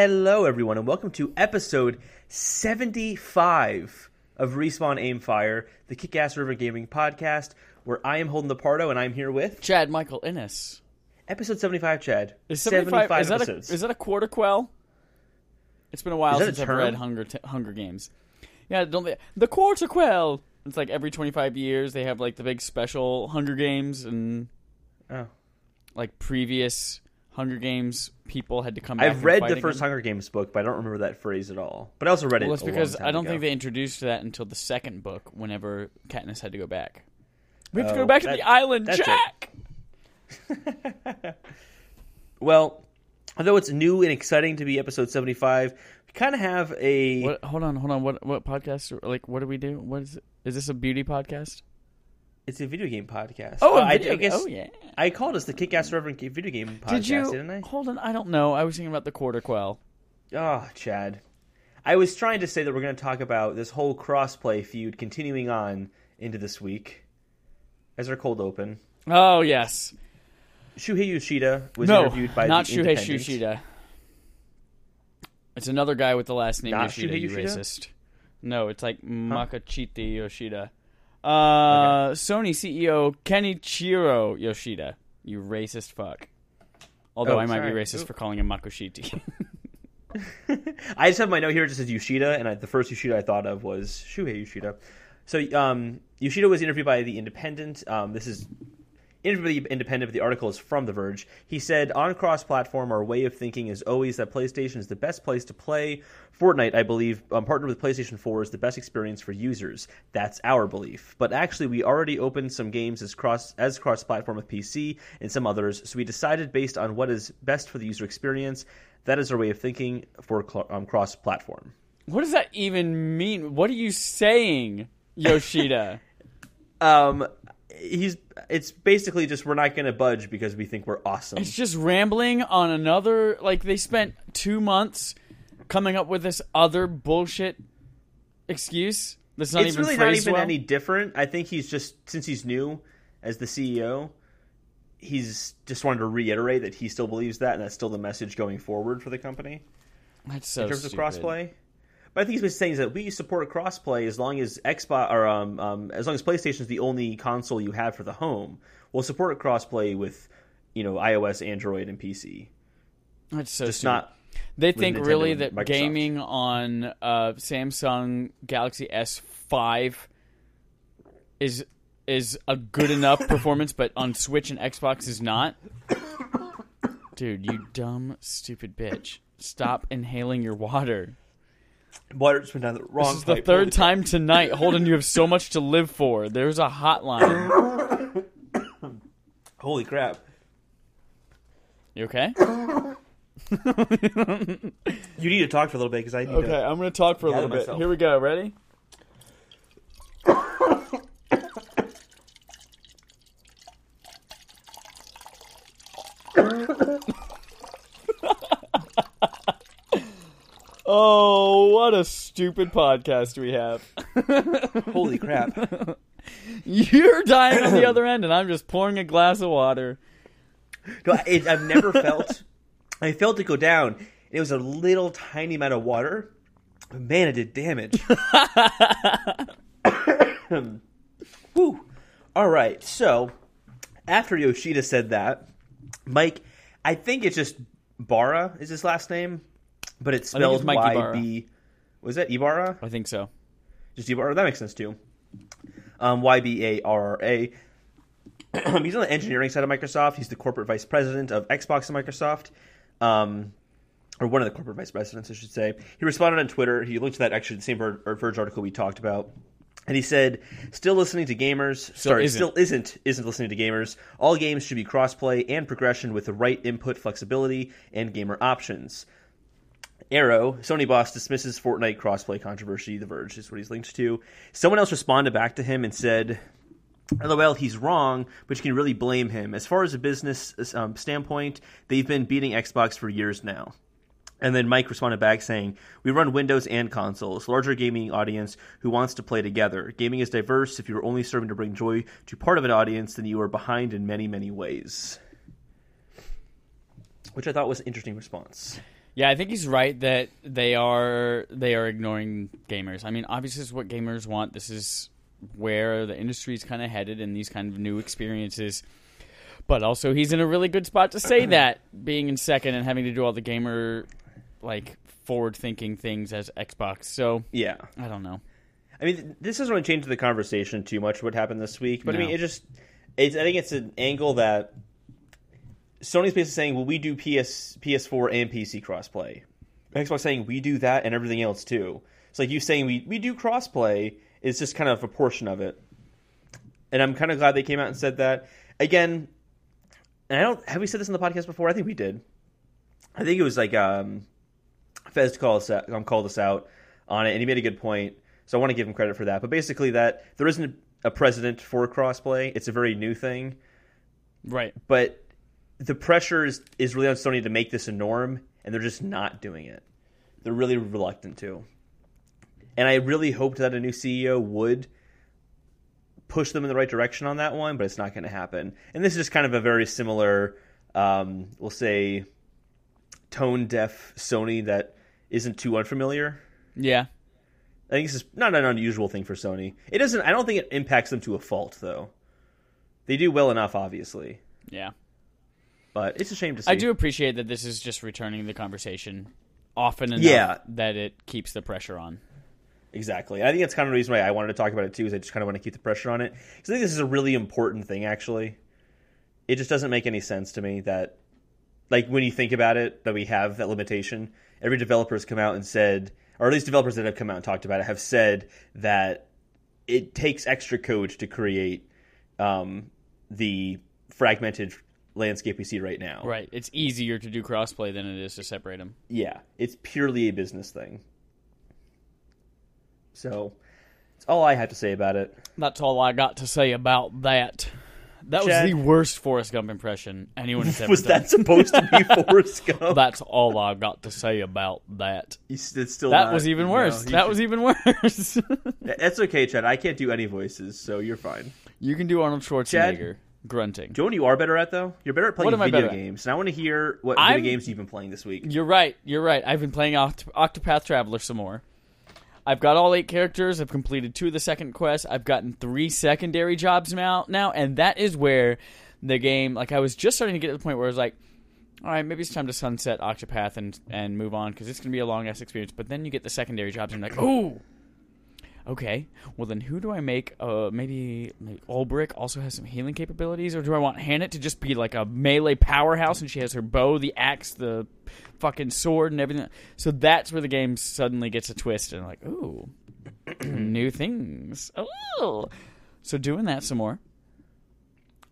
Hello, everyone, and welcome to episode 75 of Respawn Aim Fire, the Kick Ass River Gaming podcast, where I am Holden the Pardo, and I'm here with Chad Michael Innes. Episode 75, Chad. Is 75 is episodes. That a, is that a quarter quell? It's been a while since I've read Hunger Games. Yeah, the quarter quell. It's like every 25 years they have like the big special Hunger Games, and like previous Hunger Games people had to come back. I've read the first Hunger Games book, but I don't remember that phrase at all. But I also read it. Well, it's because I don't think they introduced that until the second book. Whenever Katniss had to go back, we have to go back to the island, Jack. Well, although it's new and exciting to be episode 75, we kind of have a hold on. What podcast? Like, what do we do? What is it? Is this a beauty podcast? It's a video game podcast. Oh, I guess. Oh, yeah. I called us the Kick Ass River Video Game Podcast, didn't I? Hold on, I don't know. I was thinking about the Quarter Quell. Oh, Chad. I was trying to say that we're going to talk about this whole crossplay feud continuing on into this week as our cold open. Oh, yes. Shuhei Yoshida was interviewed by the Independent. Shuhei Yoshida. It's another guy with the last name Yoshida, Shuhei Yoshida, you racist. No, it's like Makachite Yoshida. Sony CEO Kenichiro Yoshida. You racist fuck. Although I might be racist for calling him Makushiti. I just have my note here. It just says Yoshida, and the first Yoshida I thought of was Shuhei Yoshida. So Yoshida was interviewed by The Independent. This is interviewed by The Independent, but the article is from The Verge. He said, on cross-platform, our way of thinking is always that PlayStation is the best place to play. Fortnite, I believe, partnered with PlayStation 4 is the best experience for users. That's our belief. But actually, we already opened some games as cross-platform with PC and some others, so we decided based on what is best for the user experience. That is our way of thinking for cross-platform. What does that even mean? What are you saying, Yoshida? It's basically just we're not going to budge because we think we're awesome. It's just rambling on another, like, they spent 2 months coming up with this other bullshit excuse. That's not even phrased well. It's really not even any different. I think he's just, since he's new as the CEO, he's just wanted to reiterate that he still believes that, and that's still the message going forward for the company. That's so stupid. In terms of crossplay. But I think he's been saying that we support crossplay as long as Xbox or as long as PlayStation is the only console you have for the home. We'll support crossplay with, iOS, Android, and PC. That's so just stupid. Not they think really that Microsoft. Gaming on Samsung Galaxy S5 is a good enough performance, but on Switch and Xbox is not. Dude, you dumb, stupid bitch! Stop inhaling your water. Water's been down the wrong pipe. This is the third time tonight. Holden, you have so much to live for. There's a hotline. Holy crap. You okay? You need to talk for a little bit because I need to. Okay, I'm going to talk for a little bit. Myself. Here we go. Ready? Oh, what a stupid podcast we have. Holy crap. You're dying on the other end, and I'm just pouring a glass of water. No, I've never felt... I felt it go down. It was a little tiny amount of water. Man, it did damage. Whew. All right, so after Yoshida said that, Mike, I think it's just Barra is his last name. But it spells Mike YB. Was that Ybarra? I think so. Just Ybarra? That makes sense too. YBARRA. He's on the engineering side of Microsoft. He's the corporate vice president of Xbox and Microsoft. Or one of the corporate vice presidents, I should say. He responded on Twitter. He linked to that, actually, the same Verge article we talked about. And he said, still listening to gamers. Still isn't listening to gamers. All games should be cross-play and progression with the right input flexibility and gamer options. Arrow, Sony boss dismisses Fortnite crossplay controversy. The Verge is what he's linked to. Someone else responded back to him and said, LOL, he's wrong, but you can really blame him. As far as a business standpoint, they've been beating Xbox for years now. And then Mike responded back saying, we run Windows and consoles, larger gaming audience who wants to play together. Gaming is diverse. If you're only serving to bring joy to part of an audience, then you are behind in many, many ways. Which I thought was an interesting response. Yeah, I think he's right that they are ignoring gamers. I mean, obviously this is what gamers want. This is where the industry is kind of headed in these kind of new experiences. But also he's in a really good spot to say that, being in second and having to do all the gamer forward-thinking things as Xbox. So, yeah. I don't know. I mean, this doesn't really change the conversation too much, what happened this week. But, no. I mean, I think it's an angle that Sony's basically saying, well, we do PS4 and PC crossplay. Xbox saying, we do that and everything else, too. It's like you saying, we do crossplay. It's just kind of a portion of it. And I'm kind of glad they came out and said that. Again, and have we said this on the podcast before? I think we did. I think it was like Fez called us out on it, and he made a good point. So I want to give him credit for that. But basically that there isn't a precedent for crossplay. It's a very new thing. Right. But the pressure is really on Sony to make this a norm, and they're just not doing it. They're really reluctant to. And I really hoped that a new CEO would push them in the right direction on that one, but it's not going to happen. And this is just kind of a very similar, we'll say, tone-deaf Sony that isn't too unfamiliar. Yeah. I think this is not an unusual thing for Sony. It doesn't. I don't think it impacts them to a fault, though. They do well enough, obviously. Yeah. But it's a shame to see. I do appreciate that this is just returning the conversation often enough that it keeps the pressure on. Exactly. I think that's kind of the reason why I wanted to talk about it, too, is I just kind of want to keep the pressure on it. Because I think this is a really important thing, actually. It just doesn't make any sense to me that, when you think about it, that we have that limitation. Every developer has come out and said, or at least developers that have come out and talked about it, have said that it takes extra code to create the fragmented landscape we see right now. Right. It's easier to do crossplay than it is to separate them. Yeah. It's purely a business thing. So, that's all I have to say about it. That's all I got to say about that. That Chad, was the worst Forrest Gump impression anyone has ever done. Was that supposed to be Forrest Gump? That's all I got to say about that. It's still that not, was even worse. No, that was even worse. That's okay, Chad. I can't do any voices, so you're fine. You can do Arnold Schwarzenegger. Chad, grunting. Do you know what you are better at, though? You're better at playing video games. And I want to hear what video games you've been playing this week. You're right. I've been playing Octopath Traveler some more. I've got all 8 characters. I've completed 2 of the second quest. I've gotten 3 secondary jobs now, and that is where the game, I was just starting to get to the point where I was like, all right, maybe it's time to sunset Octopath and move on, because it's going to be a long-ass experience. But then you get the secondary jobs, and I'm like, oh, okay. Well, then who do I make? Maybe Ulbrich also has some healing capabilities, or do I want Hannah to just be like a melee powerhouse, and she has her bow, the axe, the fucking sword and everything. So that's where the game suddenly gets a twist, and I'm like, ooh, new things. Oh, so doing that some more.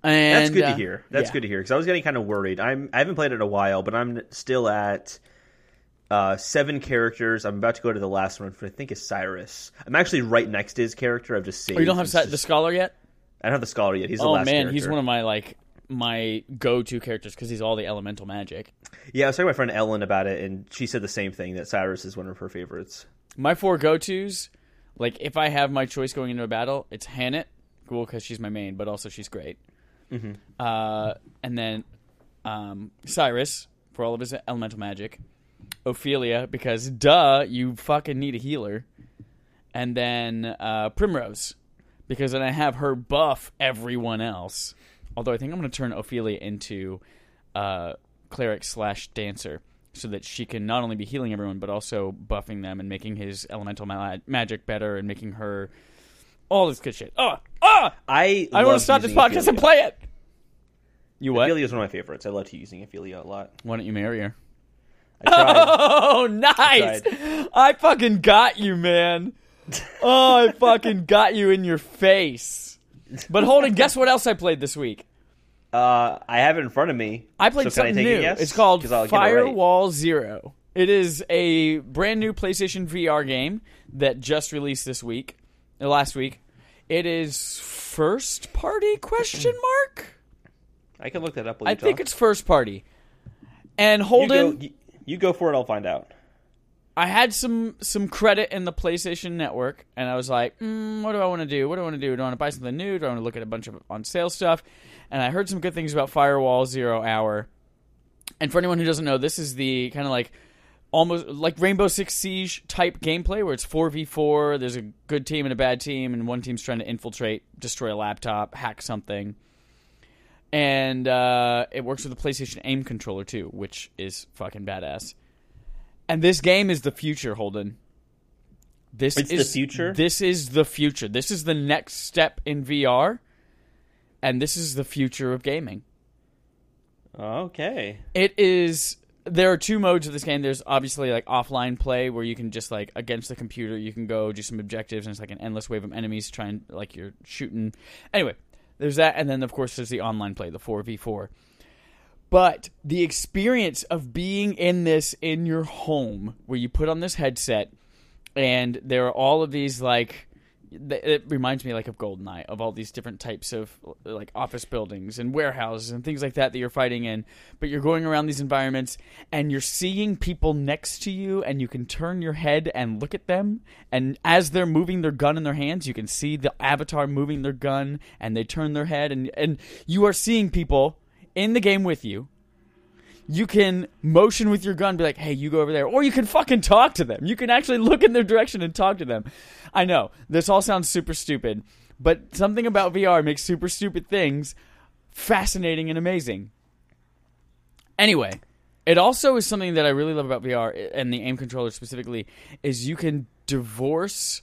And that's good to hear. That's good to hear, because I was getting kind of worried. I haven't played it in a while, but I'm still at 7 characters. I'm about to go to the last one, which I think is Cyrus. I'm actually right next to his character. I've just saved. Oh, you don't have the scholar yet? I don't have the scholar yet. He's the last character. He's one of my my go-to characters, because he's all the elemental magic. Yeah, I was talking to my friend Ellen about it, and she said the same thing, that Cyrus is one of her favorites. My 4 go-tos, if I have my choice going into a battle, it's Hannet, cool, because she's my main, but also she's great. Mm-hmm. And then Cyrus, for all of his elemental magic. Ophelia, because duh, you fucking need a healer. And then Primrose, because then I have her buff everyone else. Although I think I'm going to turn Ophelia into cleric / dancer, so that she can not only be healing everyone, but also buffing them and making his elemental magic better and making her all this good shit. I want to stop this podcast Ophelia. And play it. You what? Ophelia is one of my favorites. I loved using Ophelia a lot. Why don't you marry her? I tried. Oh, nice! I fucking got you, man. I fucking got you in your face. But Holden, guess what else I played this week? I have it in front of me. I played something new. It's called Firewall Zero. It is a brand new PlayStation VR game that just released last week. It is first party ? I can look that up. I think it's first party. And Holden, you go for it. I'll find out. I had some credit in the PlayStation Network, and I was like, what do I want to do? What do I want to do? Do I want to buy something new? Do I want to look at a bunch of on-sale stuff? And I heard some good things about Firewall Zero Hour. And for anyone who doesn't know, this is the kind of almost like Rainbow Six Siege type gameplay where it's 4v4, there's a good team and a bad team, and one team's trying to infiltrate, destroy a laptop, hack something. And it works with the PlayStation Aim controller too, which is fucking badass. And this game is the future, Holden. This is the future? This is the future. This is the next step in VR, and this is the future of gaming. Okay. It is... There are two modes of this game. There's obviously, like, offline play where you can just, like, against the computer, you can go do some objectives, and it's, like, an endless wave of enemies trying, like, you're shooting. Anyway, there's that, and then, of course, there's the online play, the 4v4. But the experience of being in this in your home where you put on this headset, and there are all of these, like... It reminds me, like, of GoldenEye, of all these different types of, like, office buildings and warehouses and things like that that you're fighting in. But you're going around these environments, and you're seeing people next to you, and you can turn your head and look at them. And as they're moving their gun in their hands, you can see the avatar moving their gun, and they turn their head. And you are seeing people in the game with you. You can motion with your gun, be like, hey, you go over there. Or you can fucking talk to them. You can actually look in their direction and talk to them. I know, this all sounds super stupid, but something about VR makes super stupid things fascinating and amazing. Anyway, it also is something that I really love about VR, and the aim controller specifically, is you can divorce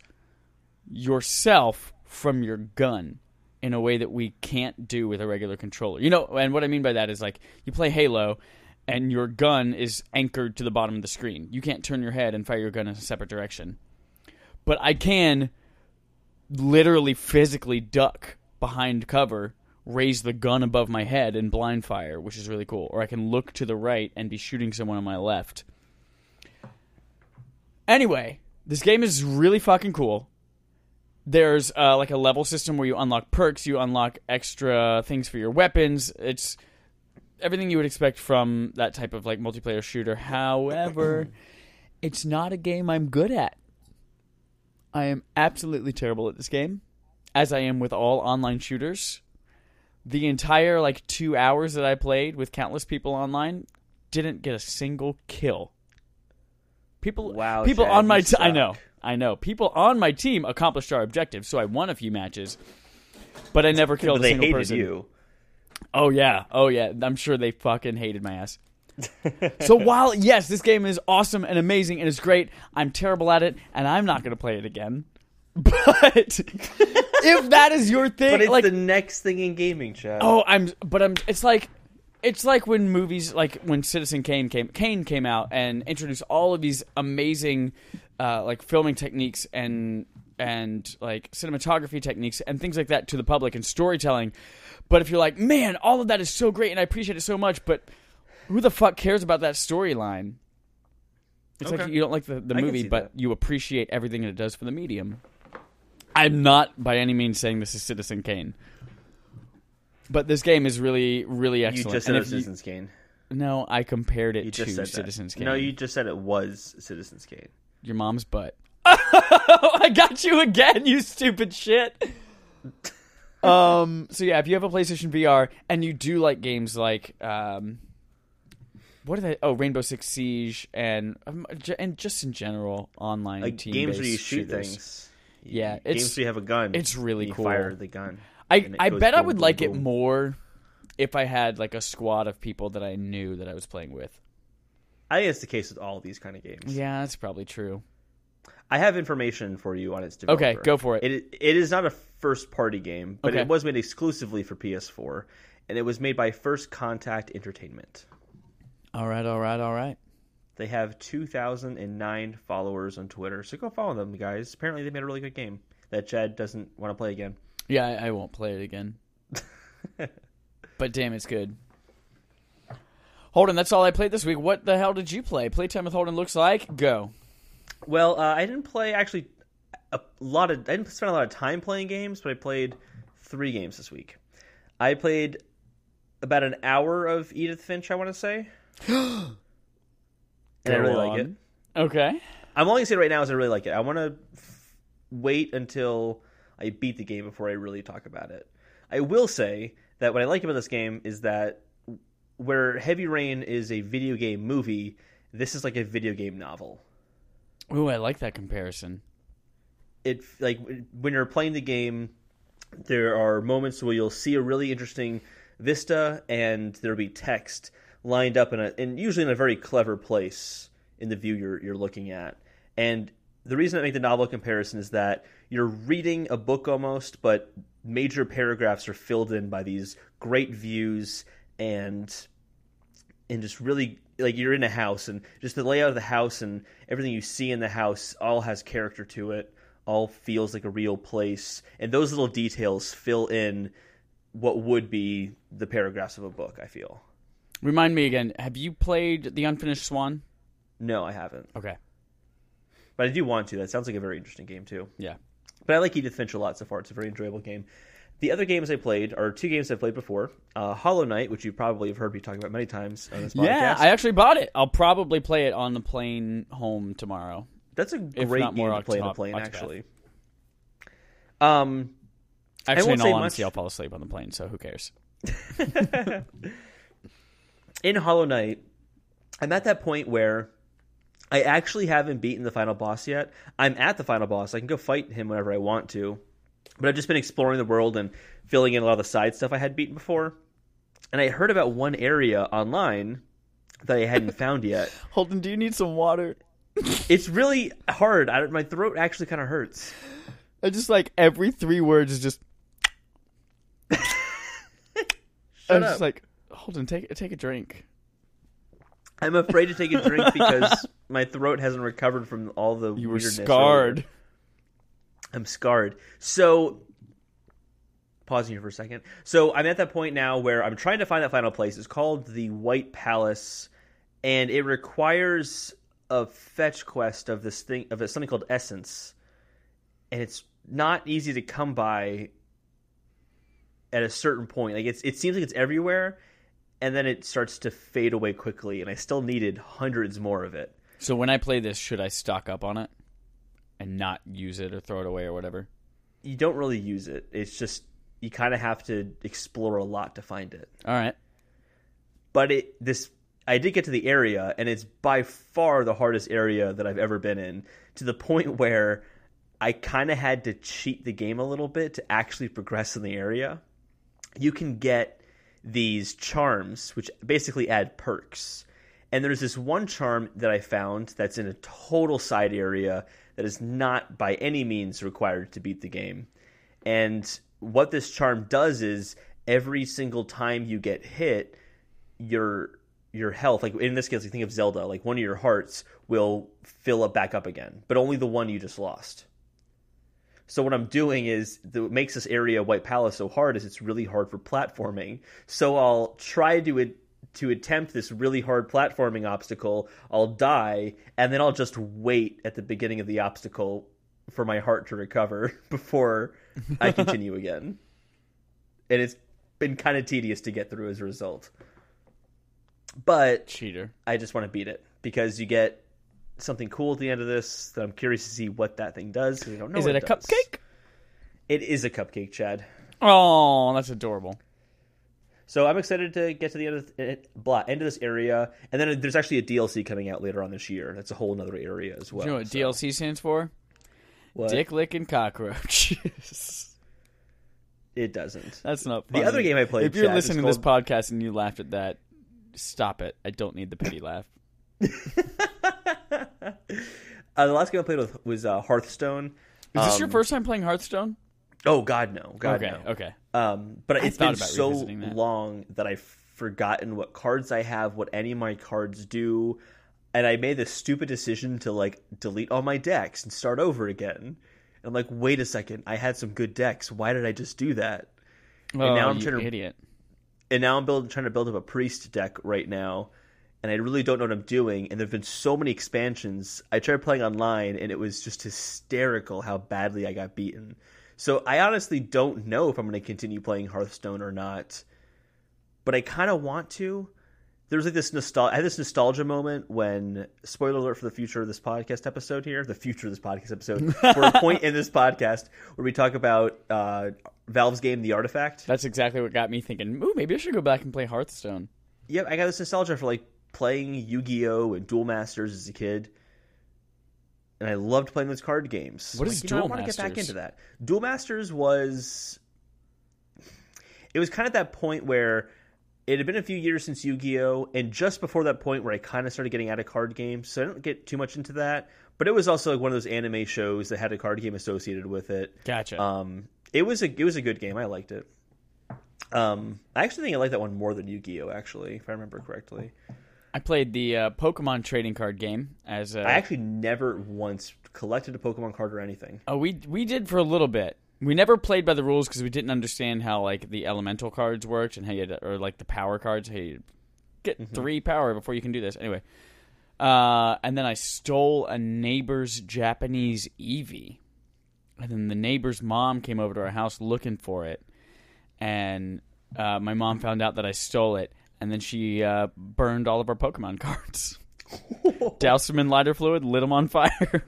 yourself from your gun in a way that we can't do with a regular controller. You know, and what I mean by that is, like, you play Halo... and your gun is anchored to the bottom of the screen. You can't turn your head and fire your gun in a separate direction. But I can literally physically duck behind cover, raise the gun above my head, and blind fire, which is really cool. Or I can look to the right and be shooting someone on my left. Anyway, this game is really fucking cool. There's, like, a level system where you unlock perks, you unlock extra things for your weapons. It's... everything you would expect from that type of, like, multiplayer shooter. However, it's not a game I'm good at. I am absolutely terrible at this game, as I am with all online shooters. The entire, like, 2 hours that I played with countless people online didn't get a single kill. People Chad, on my team, I know. People on my team accomplished our objective, so I won a few matches, but I never killed a single person. You. Oh, yeah. I'm sure they fucking hated my ass. So while, yes, this game is awesome and amazing and it's great, I'm terrible at it, and I'm not going to play it again. But if that is your thing... But it's, like, the next thing in gaming, Chad. It's like when movies... Like, when Citizen Kane came out and introduced all of these amazing, like, filming techniques and like, cinematography techniques and things like that to the public and storytelling... But if you're like, man, all of that is so great and I appreciate it so much, but who the fuck cares about that storyline? It's okay. Like you don't like the movie, but you appreciate everything that it does for the medium. I'm not by any means saying this is Citizen Kane. But this game is really, really excellent. You just said Citizen's Kane. No, I compared it to Citizen's Kane. No, you just said it was Citizen's Kane. Your mom's butt. Oh, I got you again, you stupid shit. So yeah, if you have a PlayStation VR and you do like games like Rainbow Six Siege and just in general online like team games where you shoot things. Yeah, games where you have a gun. It's really cool. You fire the gun. I bet boom, I would boom, like boom. It more if I had like a squad of people that I knew that I was playing with. I think it's the case with all these kind of games. Yeah, that's probably true. I have information for you on its developer. Okay, go for it. It is not a first-party game, but It was made exclusively for PS4, and it was made by First Contact Entertainment. All right. They have 2,009 followers on Twitter, so go follow them, guys. Apparently, they made a really good game that Chad doesn't want to play again. Yeah, I won't play it again. But damn, it's good. Holden, that's all I played this week. What the hell did you play? Playtime with Holden looks like. Go. Well, I didn't play actually I didn't spend a lot of time playing games, but I played 3 games this week. I played about an hour of Edith Finch, I want to say. And I really like it. Okay. I'm only saying right now is I really like it. I want to wait until I beat the game before I really talk about it. I will say that what I like about this game is that where Heavy Rain is a video game movie, this is like a video game novel. Ooh, I like that comparison. It, like, when you're playing the game, there are moments where you'll see a really interesting vista, and there'll be text lined up in a, and usually in a very clever place in the view you're looking at. And the reason I make the novel comparison is that you're reading a book almost, but major paragraphs are filled in by these great views and just really, like, you're in a house, and just the layout of the house and everything you see in the house all has character to it, all feels like a real place, and those little details fill in what would be the paragraphs of a book, I feel. Remind me again, have you played The Unfinished Swan? No, I haven't. Okay. But I do want to. That sounds like a very interesting game, too. Yeah. But I like Edith Finch a lot so far. It's a very enjoyable game. The other games I played are two games I've played before. Hollow Knight, which you probably have heard me talking about many times on this podcast. Yeah, I actually bought it. I'll probably play it on the plane home tomorrow. That's a great game to play on the plane, actually. Actually, in all honesty, I'll fall asleep on the plane, so who cares? In Hollow Knight, I'm at that point where I actually haven't beaten the final boss yet. I'm at the final boss. I can go fight him whenever I want to. But I've just been exploring the world and filling in a lot of the side stuff I had beaten before. And I heard about one area online that I hadn't found yet. Holden, do you need some water? It's really hard. My throat actually kind of hurts. I just, like, every three words is just... I'm just like, Holden, take a drink. I'm afraid to take a drink because my throat hasn't recovered from all the weirdness. You were scarred. Earlier. I'm scarred. So, pausing here for a second. So, I'm at that point now where I'm trying to find that final place. It's called the White Palace, and it requires a fetch quest of this thing, of something called Essence, and it's not easy to come by at a certain point. Like, it seems like it's everywhere, and then it starts to fade away quickly, and I still needed hundreds more of it. So, when I play this, should I stock up on it? And not use it or throw it away or whatever? You don't really use it. It's just you kind of have to explore a lot to find it. All right. But I did get to the area, and it's by far the hardest area that I've ever been in, to the point where I kind of had to cheat the game a little bit to actually progress in the area. You can get these charms, which basically add perks. And there's this one charm that I found that's in a total side area that is not by any means required to beat the game. And what this charm does is every single time you get hit, your health, like in this case, you think of Zelda, like one of your hearts will fill up back up again, but only the one you just lost. So what I'm doing is, what makes this area White Palace so hard is it's really hard for platforming. So I'll try to attempt this really hard platforming obstacle, I'll die, and then I'll just wait at the beginning of the obstacle for my heart to recover before I continue again. And it's been kind of tedious to get through as a result. But cheater. I just want to beat it because you get something cool at the end of this that I'm curious to see what that thing does. I don't know. Is it a cupcake? It is a cupcake, Chad. Oh, that's adorable. So I'm excited to get to the end of this area. And then there's actually a DLC coming out later on this year. That's a whole other area as well. Do you know what DLC stands for? What? Dick Lickin' Cockroaches. It doesn't. That's not funny. The other game I played, if you're listening to this podcast and you laughed at that, stop it. I don't need the pity laugh. The last game I played was Hearthstone. Is this your first time playing Hearthstone? Oh, God, no. God, no. Okay. But it's been so long that I've forgotten what cards I have, what any of my cards do, and I made the stupid decision to, like, delete all my decks and start over again. And I'm like, wait a second. I had some good decks. Why did I just do that? Oh, and now I'm idiot. And now I'm trying to build up a priest deck right now, and I really don't know what I'm doing, and there have been so many expansions. I tried playing online, and it was just hysterical how badly I got beaten. So I honestly don't know if I'm going to continue playing Hearthstone or not, but I kind of want to. There's like this nostalgia. I had this nostalgia moment when, spoiler alert for the future of this podcast episode here, we're a point in this podcast where we talk about Valve's game, The Artifact. That's exactly what got me thinking, ooh, maybe I should go back and play Hearthstone. Yep, I got this nostalgia for like playing Yu-Gi-Oh! And Duel Masters as a kid. And I loved playing those card games. What is Duel Masters? I want to get back into that. Duel Masters was... It was kind of that point where it had been a few years since Yu-Gi-Oh! And just before that point where I kind of started getting out of card games. So I didn't get too much into that. But it was also like one of those anime shows that had a card game associated with it. Gotcha. It was a good game. I liked it. I actually think I like that one more than Yu-Gi-Oh! Actually, if I remember correctly. I played the Pokemon trading card game as a... I actually never once collected a Pokemon card or anything. Oh, we did for a little bit. We never played by the rules because we didn't understand how like the elemental cards worked and how you or like the power cards. Hey, you get 3 power before you can do this. Anyway, and then I stole a neighbor's Japanese Eevee, and then the neighbor's mom came over to our house looking for it. And my mom found out that I stole it, and then she burned all of our Pokemon cards. Doused them in lighter fluid, lit them on fire.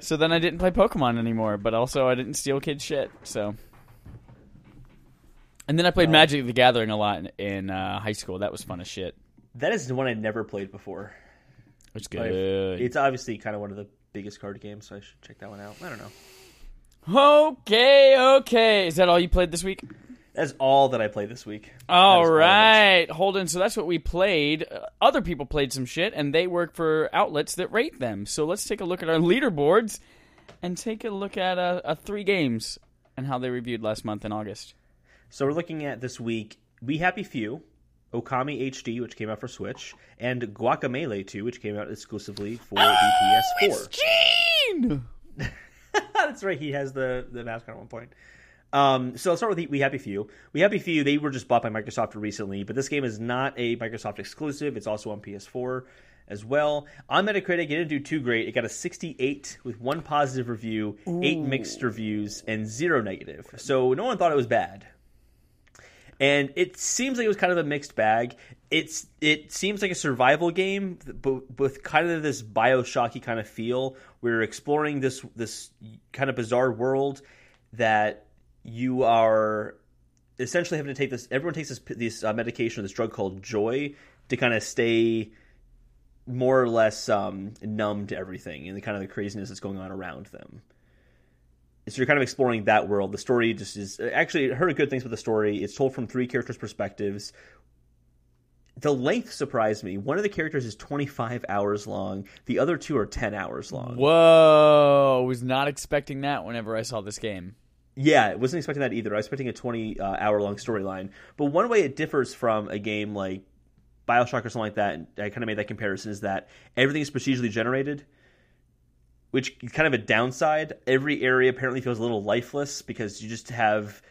So then I didn't play Pokemon anymore, but also I didn't steal kids' shit. So, and then I played Magic the Gathering a lot in high school. That was fun as shit. That is the one I never played before. It's good. It's obviously kind of one of the biggest card games, so I should check that one out. I don't know. Okay. Is that all you played this week? That's all that I played this week. All right. Holden, so that's what we played. Other people played some shit, and they work for outlets that rate them. So let's take a look at our leaderboards and take a look at 3 games and how they reviewed last month in August. So we're looking at this week, We Happy Few, Okami HD, which came out for Switch, and Guacamelee 2, which came out exclusively for the PS4. It's Gene! That's right. He has the mask on at one point. So I'll start with We Happy Few. We Happy Few, they were just bought by Microsoft recently, but this game is not a Microsoft exclusive. It's also on PS4 as well. On Metacritic, it didn't do too great. It got a 68 with 1 positive review, 8 mixed reviews, and 0 negative. So no one thought it was bad. And it seems like it was kind of a mixed bag. It seems like a survival game, but with kind of this Bioshocky kind of feel. We're exploring this kind of bizarre world that you are essentially having to take this. Everyone takes this medication or this drug called Joy to kind of stay more or less numb to everything and the kind of the craziness that's going on around them. So you're kind of exploring that world. The story just is... Actually, I heard good things about the story. It's told from 3 characters' perspectives. The length surprised me. One of the characters is 25 hours long. The other 2 are 10 hours long. Whoa! I was not expecting that whenever I saw this game. Yeah, I wasn't expecting that either. I was expecting a 20-hour-long storyline. But one way it differs from a game like Bioshock or something like that, and I kind of made that comparison, is that everything is procedurally generated, which is kind of a downside. Every area apparently feels a little lifeless because you just have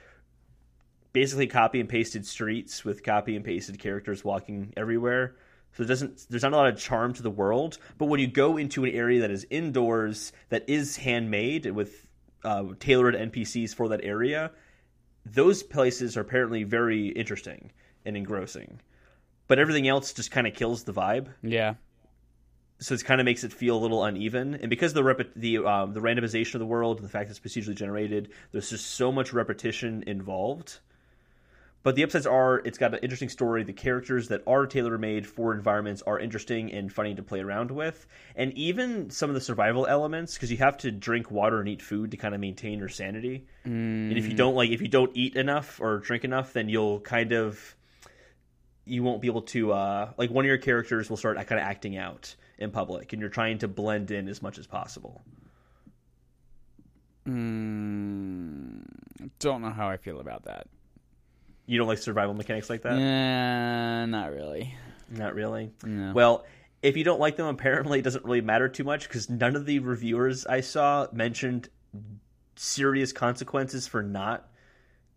basically copy and pasted streets with copy and pasted characters walking everywhere. So there's not a lot of charm to the world. But when you go into an area that is indoors, that is handmade with tailored NPCs for that area, those places are apparently very interesting and engrossing. But everything else just kind of kills the vibe. Yeah. So it kind of makes it feel a little uneven. And because the randomization of the world and the fact that it's procedurally generated, there's just so much repetition involved. But the upsides are it's got an interesting story. The characters that are tailor-made for environments are interesting and funny to play around with. And even some of the survival elements, because you have to drink water and eat food to kind of maintain your sanity. Mm. And if you don't eat enough or drink enough, then you'll kind of... You won't be able to... like one of your characters will start kind of acting out in public, and you're trying to blend in as much as possible. Don't know how I feel about that. You don't like survival mechanics like that? Not really? No. Well, if you don't like them, apparently it doesn't really matter too much, because none of the reviewers I saw mentioned serious consequences for not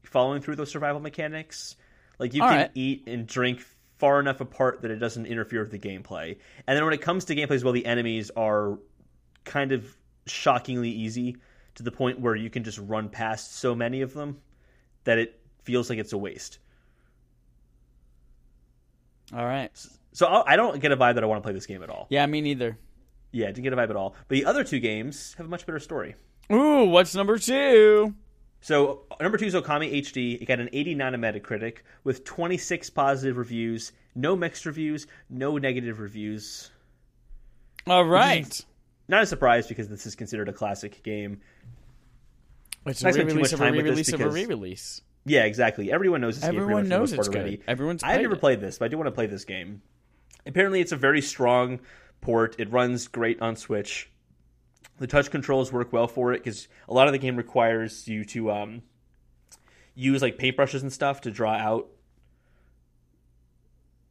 following through those survival mechanics. Like, you can eat and drink far enough apart that it doesn't interfere with the gameplay. And then when it comes to gameplay as well, the enemies are kind of shockingly easy to the point where you can just run past so many of them that it feels like it's a waste. All right. So I don't get a vibe that I want to play this game at all. Yeah, me neither. Yeah, I didn't get a vibe at all. But the other 2 games have a much better story. Ooh, what's number 2? So number two is Okami HD. It got an 89 on Metacritic with 26 positive reviews, no mixed reviews, no negative reviews. All right. Not a surprise because this is considered a classic game. It's a re-release of a re-release of a re-release. Yeah, exactly. Everyone knows this game. Everyone knows it's good. I've never played this, but I do want to play this game. Apparently, it's a very strong port. It runs great on Switch. The touch controls work well for it because a lot of the game requires you to use like paintbrushes and stuff to draw out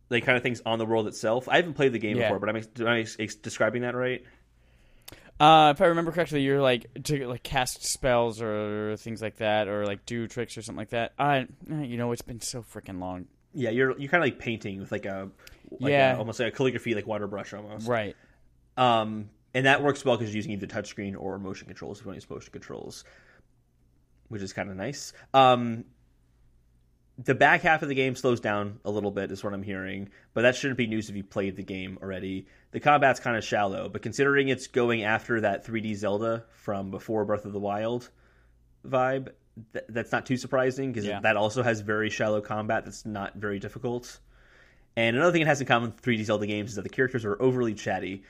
like kind of things on the world itself. I haven't played the game before, but am I describing that right? If I remember correctly, you're like to like cast spells or things like that, or like do tricks or something like that. It's been so freaking long. Yeah, you're kind of like painting with almost like a calligraphy like water brush almost, right? And that works well because you're using either touchscreen or motion controls if you want to use motion controls, which is kind of nice. The back half of the game slows down a little bit is what I'm hearing, but that shouldn't be news if you played the game already. The combat's kind of shallow, but considering it's going after that 3D Zelda from before Breath of the Wild vibe, that's not too surprising because that also has very shallow combat that's not very difficult. And another thing it has in common with 3D Zelda games is that the characters are overly chatty.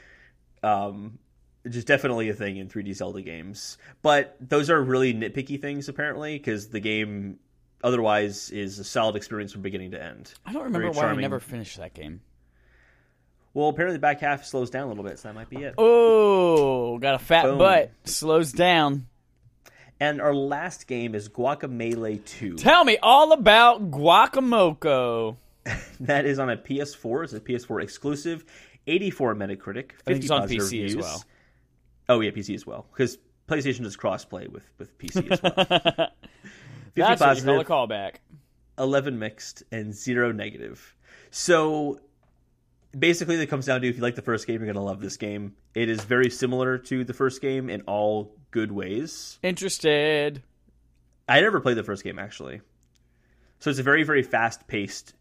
Which is definitely a thing in 3D Zelda games. But those are really nitpicky things, apparently, because the game otherwise is a solid experience from beginning to end. I don't remember why I never finished that game. Well, apparently the back half slows down a little bit, so that might be it. Oh, got a fat butt. Slows down. And our last game is Guacamelee 2. Tell me all about Guacamoco. That is on a PS4. It's a PS4 exclusive. 84 Metacritic, 50 it's on PC reviews. As well. Oh, yeah, PC as well. Because PlayStation does cross-play with PC as well. 50 That's positive, what you call a callback. 11 mixed, and 0 negative. So, basically, it comes down to if you like the first game, you're going to love this game. It is very similar to the first game in all good ways. Interested. I never played the first game, actually. So, it's a very, very fast-paced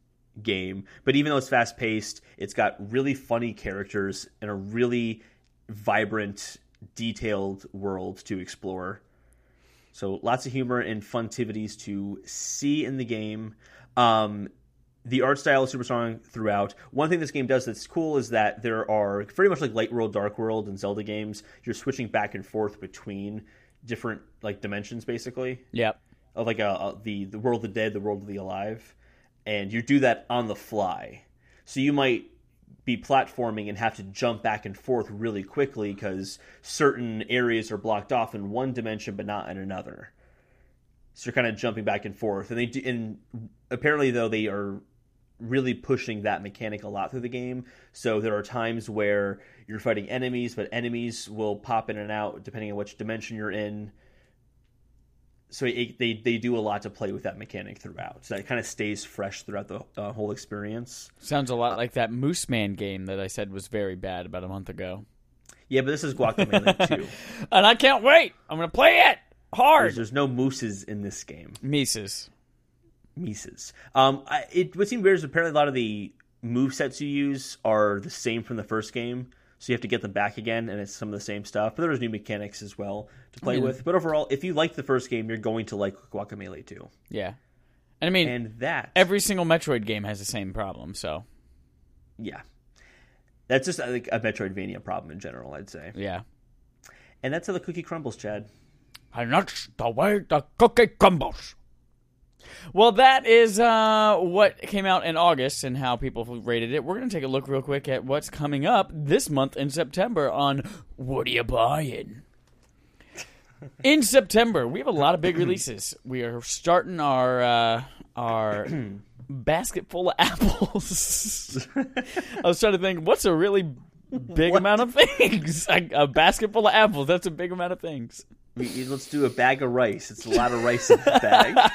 game, but even though it's fast paced, it's got really funny characters and a really vibrant, detailed world to explore. So lots of humor and funtivities to see in the game. The art style is super strong throughout. One thing this game does that's cool is that there are pretty much like light world, dark world, and Zelda games. You're switching back and forth between different like dimensions, basically. Yep. Of like the world of the dead, the world of the alive. And you do that on the fly. So you might be platforming and have to jump back and forth really quickly because certain areas are blocked off in one dimension but not in another. So you're kind of jumping back and forth. And apparently, though, they are really pushing that mechanic a lot through the game. So there are times where you're fighting enemies, but enemies will pop in and out depending on which dimension you're in. So they do a lot to play with that mechanic throughout. So that kind of stays fresh throughout the whole experience. Sounds a lot like that Moose Man game that I said was very bad about a month ago. Yeah, but this is Guacamelee 2. And I can't wait. I'm going to play it hard. There's no mooses in this game. Mises. What seemed weird is apparently a lot of the movesets you use are the same from the first game. So you have to get them back again, and it's some of the same stuff. But there's new mechanics as well to play with. But overall, if you liked the first game, you're going to like Guacamelee 2. Yeah. And I mean, every single Metroid game has the same problem, so. Yeah. That's just like a Metroidvania problem in general, I'd say. Yeah. And that's how the cookie crumbles, Chad. And that's the way the cookie crumbles. Well, that is what came out in August and how people rated it. We're going to take a look real quick at what's coming up this month in September on What Are You Buying? In September, we have a lot of big releases. We are starting our basket full of apples. I was trying to think, what's a really big amount of things? A basket full of apples, that's a big amount of things. Let's do a bag of rice. It's a lot of rice in the bag.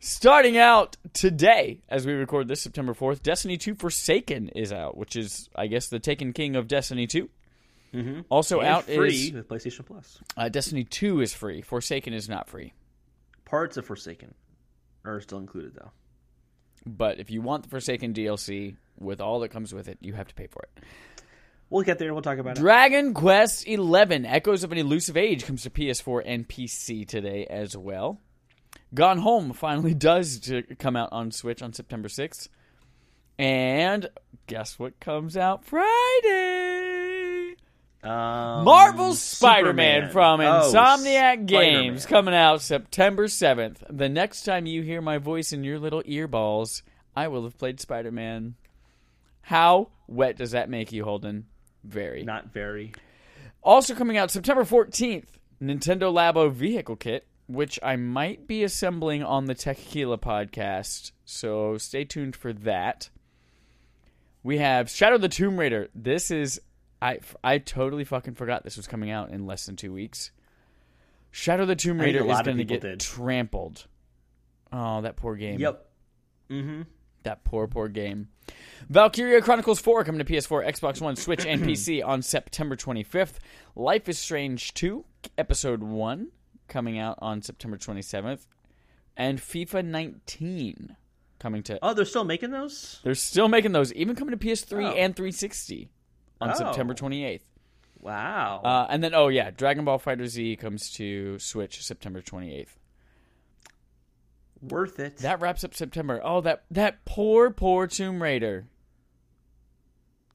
Starting out today, as we record this September 4th, Destiny 2 Forsaken is out, which is, I guess, the Taken King of Destiny 2. Mm-hmm. Also and out free is... with PlayStation Plus. Destiny 2 is free. Forsaken is not free. Parts of Forsaken are still included, though. But if you want the Forsaken DLC with all that comes with it, you have to pay for it. We'll get there and we'll talk about it. Dragon Quest XI, Echoes of an Elusive Age, comes to PS4 and PC today as well. Gone Home finally does come out on Switch on September 6th. And guess what comes out Friday? Marvel's Spider-Man from Insomniac Games coming out September 7th. The next time you hear my voice in your little earballs, I will have played Spider-Man. How wet does that make you, Holden? Very. Not very. Also coming out September 14th, Nintendo Labo Vehicle Kit, which I might be assembling on the Tequila podcast, so stay tuned for that. We have Shadow the Tomb Raider. This is... I totally fucking forgot this was coming out in less than 2 weeks. Shadow the Tomb Raider is going to get trampled. Oh, that poor game. Yep. Mm-hmm. That poor, poor game. Valkyria Chronicles 4 coming to PS4, Xbox One, Switch, and PC on September 25th. Life is Strange 2, Episode 1, coming out on September 27th. And FIFA 19 coming to... Oh, they're still making those? They're still making those, even coming to PS3 and 360 on September 28th. Wow. And then, Dragon Ball FighterZ comes to Switch September 28th. Worth it. That wraps up September. Oh, that poor, poor Tomb Raider.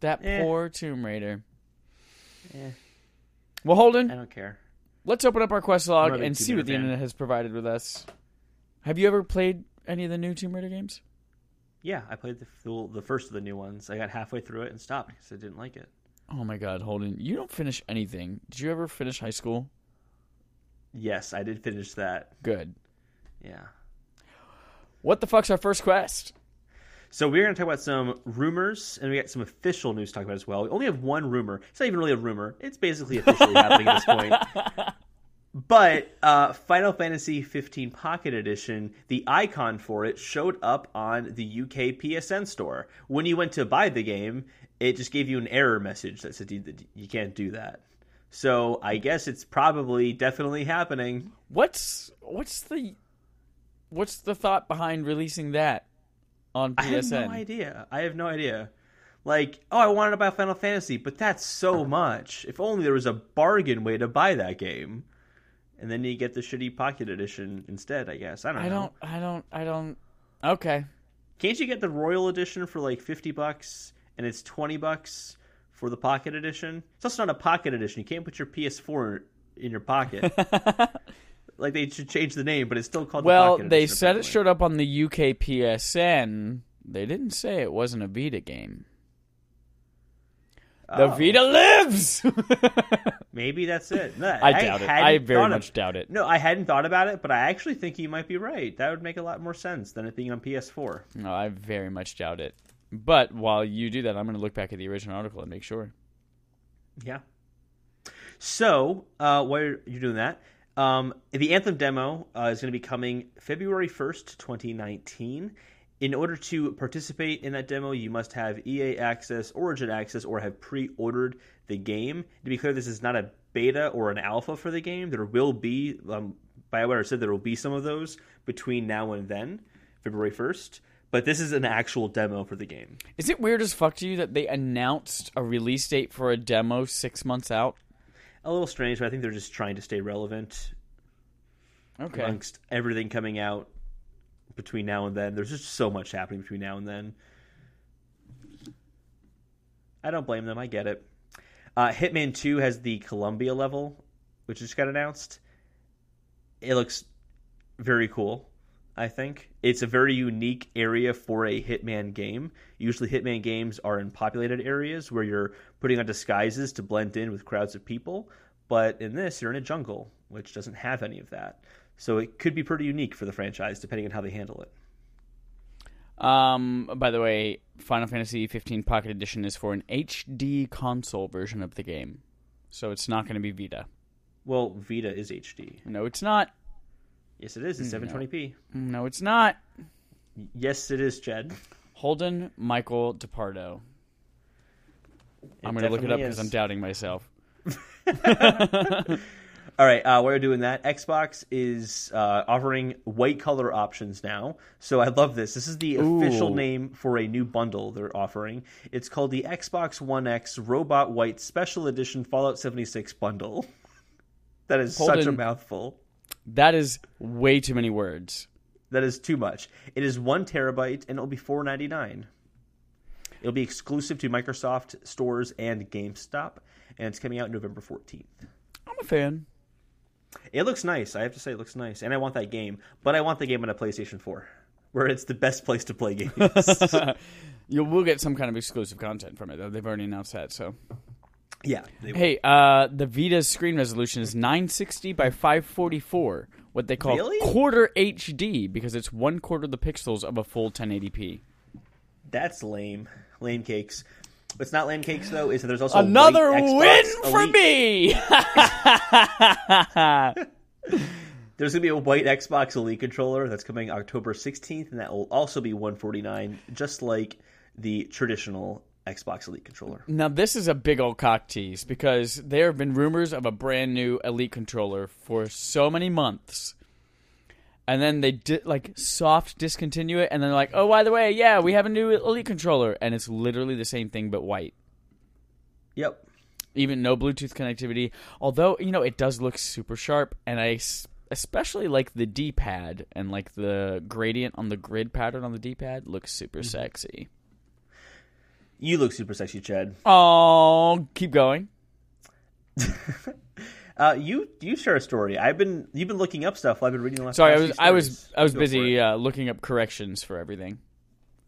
That poor Tomb Raider. Eh. Well, Holden. I don't care. Let's open up our quest log and see what the internet has provided with us. Have you ever played any of the new Tomb Raider games? Yeah, I played the first of the new ones. I got halfway through it and stopped because I didn't like it. Oh my God, Holden. You don't finish anything. Did you ever finish high school? Yes, I did finish that. Good. Yeah. What the fuck's our first quest? So we're going to talk about some rumors, and we got some official news to talk about as well. We only have one rumor. It's not even really a rumor. It's basically officially happening at this point. But Final Fantasy 15 Pocket Edition, the icon for it, showed up on the UK PSN store. When you went to buy the game, it just gave you an error message that said you can't do that. So I guess it's probably definitely happening. What's the thought behind releasing that on PSN? I have no idea. Like, I wanted to buy Final Fantasy, but that's so much. If only there was a bargain way to buy that game. And then you get the shitty Pocket Edition instead, I guess. I don't know. Okay. Can't you get the Royal Edition for like $50 and it's $20 for the Pocket Edition? It's also not a Pocket Edition. You can't put your PS4 in your pocket. Like, they should change the name, but it's still called the Pocket Edition. Well, they said it showed up on the UK PSN. They didn't say it wasn't a Vita game. Oh. The Vita lives! Maybe that's it. No, I doubt it. I very much doubt it. No, I hadn't thought about it, but I actually think you might be right. That would make a lot more sense than it being on PS4. No, I very much doubt it. But while you do that, I'm going to look back at the original article and make sure. Yeah. So, while you're doing that... the Anthem demo is going to be coming February 1st, 2019. In order to participate in that demo, you must have EA access, Origin access, or have pre-ordered the game. To be clear, this is not a beta or an alpha for the game. There will be, BioWare said there will be some of those between now and then, February 1st. But this is an actual demo for the game. Is it weird as fuck to you that they announced a release date for a demo 6 months out? A little strange, but I think they're just trying to stay relevant. Okay. Amongst everything coming out between now and then. There's just so much happening between now and then. I don't blame them. I get it. Hitman 2 has the Columbia level, which just got announced. It looks very cool, I think. It's a very unique area for a Hitman game. Usually Hitman games are in populated areas where you're putting on disguises to blend in with crowds of people. But in this, you're in a jungle, which doesn't have any of that. So it could be pretty unique for the franchise, depending on how they handle it. By the way, Final Fantasy 15 Pocket Edition is for an HD console version of the game. So it's not going to be Vita. Well, Vita is HD. No, it's not. Yes, it is. It's 720p. No, it's not. Yes, it is, Chad. Holden Michael DePardo. I'm going to look it up because I'm doubting myself. All right, while we're doing that, Xbox is offering white color options now. So I love this. This is the official name for a new bundle they're offering. It's called the Xbox One X Robot White Special Edition Fallout 76 Bundle. That is Holden, such a mouthful. That is way too many words. That is too much. It is 1 terabyte, and it'll be $4.99. It'll be exclusive to Microsoft stores and GameStop, and it's coming out November 14th. I'm a fan. It looks nice. I have to say it looks nice. And I want that game. But I want the game on a PlayStation 4, where it's the best place to play games. You will get some kind of exclusive content from it, though. They've already announced that, so. Yeah. Hey, the Vita's screen resolution is 960 by 544, what they call quarter HD, because it's one quarter of the pixels of a full 1080p. That's lame. Lame cakes. What's not lame cakes, though, is that there's also another win for me! There's going to be a white Xbox Elite controller that's coming October 16th, and that will also be $149, just like the traditional Xbox Elite controller. Now, this is a big old cock tease, because there have been rumors of a brand new Elite controller for so many months. And then they soft discontinue it, and then they're like, oh, by the way, yeah, we have a new Elite controller. And it's literally the same thing but white. Yep. Even no Bluetooth connectivity. Although, you know, it does look super sharp. And I especially like the D-pad and like the gradient on the grid pattern on the D-pad looks super sexy. You look super sexy, Chad. Oh, keep going. You share a story. You've been looking up stuff. I've been reading the last. Sorry, I was busy looking up corrections for everything.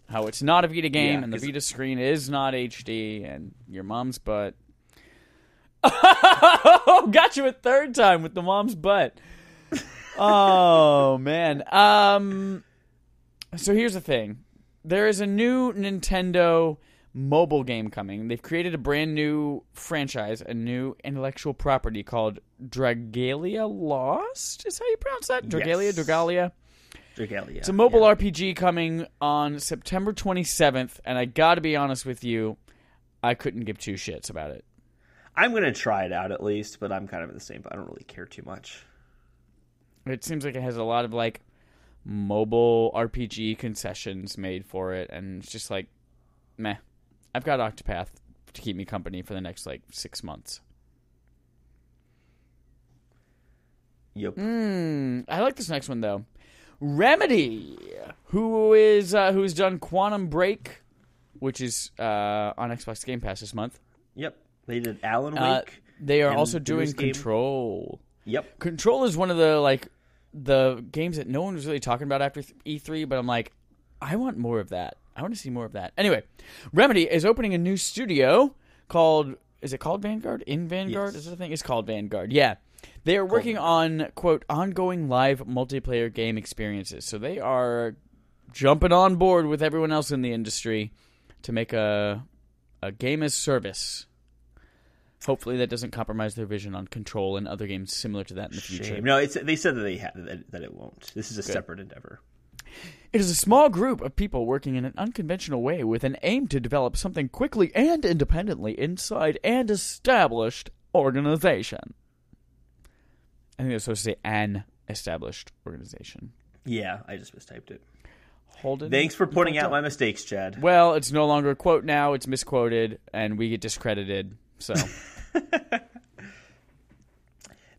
How it's not a Vita game, and the Vita screen is not HD, and your mom's butt. Got you a third time with the mom's butt. Oh man. So here's the thing. There is a new Nintendo mobile game coming. They've created a brand new franchise, a new intellectual property called Dragalia Lost? Is how you pronounce that? Dragalia? Yes. Dragalia. It's a mobile RPG coming on September 27th, and I gotta be honest with you, I couldn't give two shits about it. I'm gonna try it out at least, but I'm kind of in the same, but I don't really care too much. It seems like it has a lot of like mobile RPG concessions made for it, and it's just like meh. I've got Octopath to keep me company for the next, 6 months. Yep. I like this next one, though. Remedy, who's done Quantum Break, which is on Xbox Game Pass this month. Yep. They did Alan Wake. They are also doing Control. Yep. Control is one of the games that no one was really talking about after E3, but I'm like, I want more of that. I want to see more of that. Anyway, Remedy is opening a new studio called... Is it called Vanguard? In Vanguard? Yes. Is that a thing? It's called Vanguard, yeah. They are working on, quote, ongoing live multiplayer game experiences. So they are jumping on board with everyone else in the industry to make a game as service. Hopefully that doesn't compromise their vision on Control and other games similar to that in the future. No, they said that that it won't. This is a separate endeavor. It is a small group of people working in an unconventional way with an aim to develop something quickly and independently inside an established organization. I think they're supposed to say an established organization. Yeah, I just mistyped it. Holden, thanks for pointing out my mistakes, Chad. Well, it's no longer a quote now. It's misquoted, and we get discredited. So...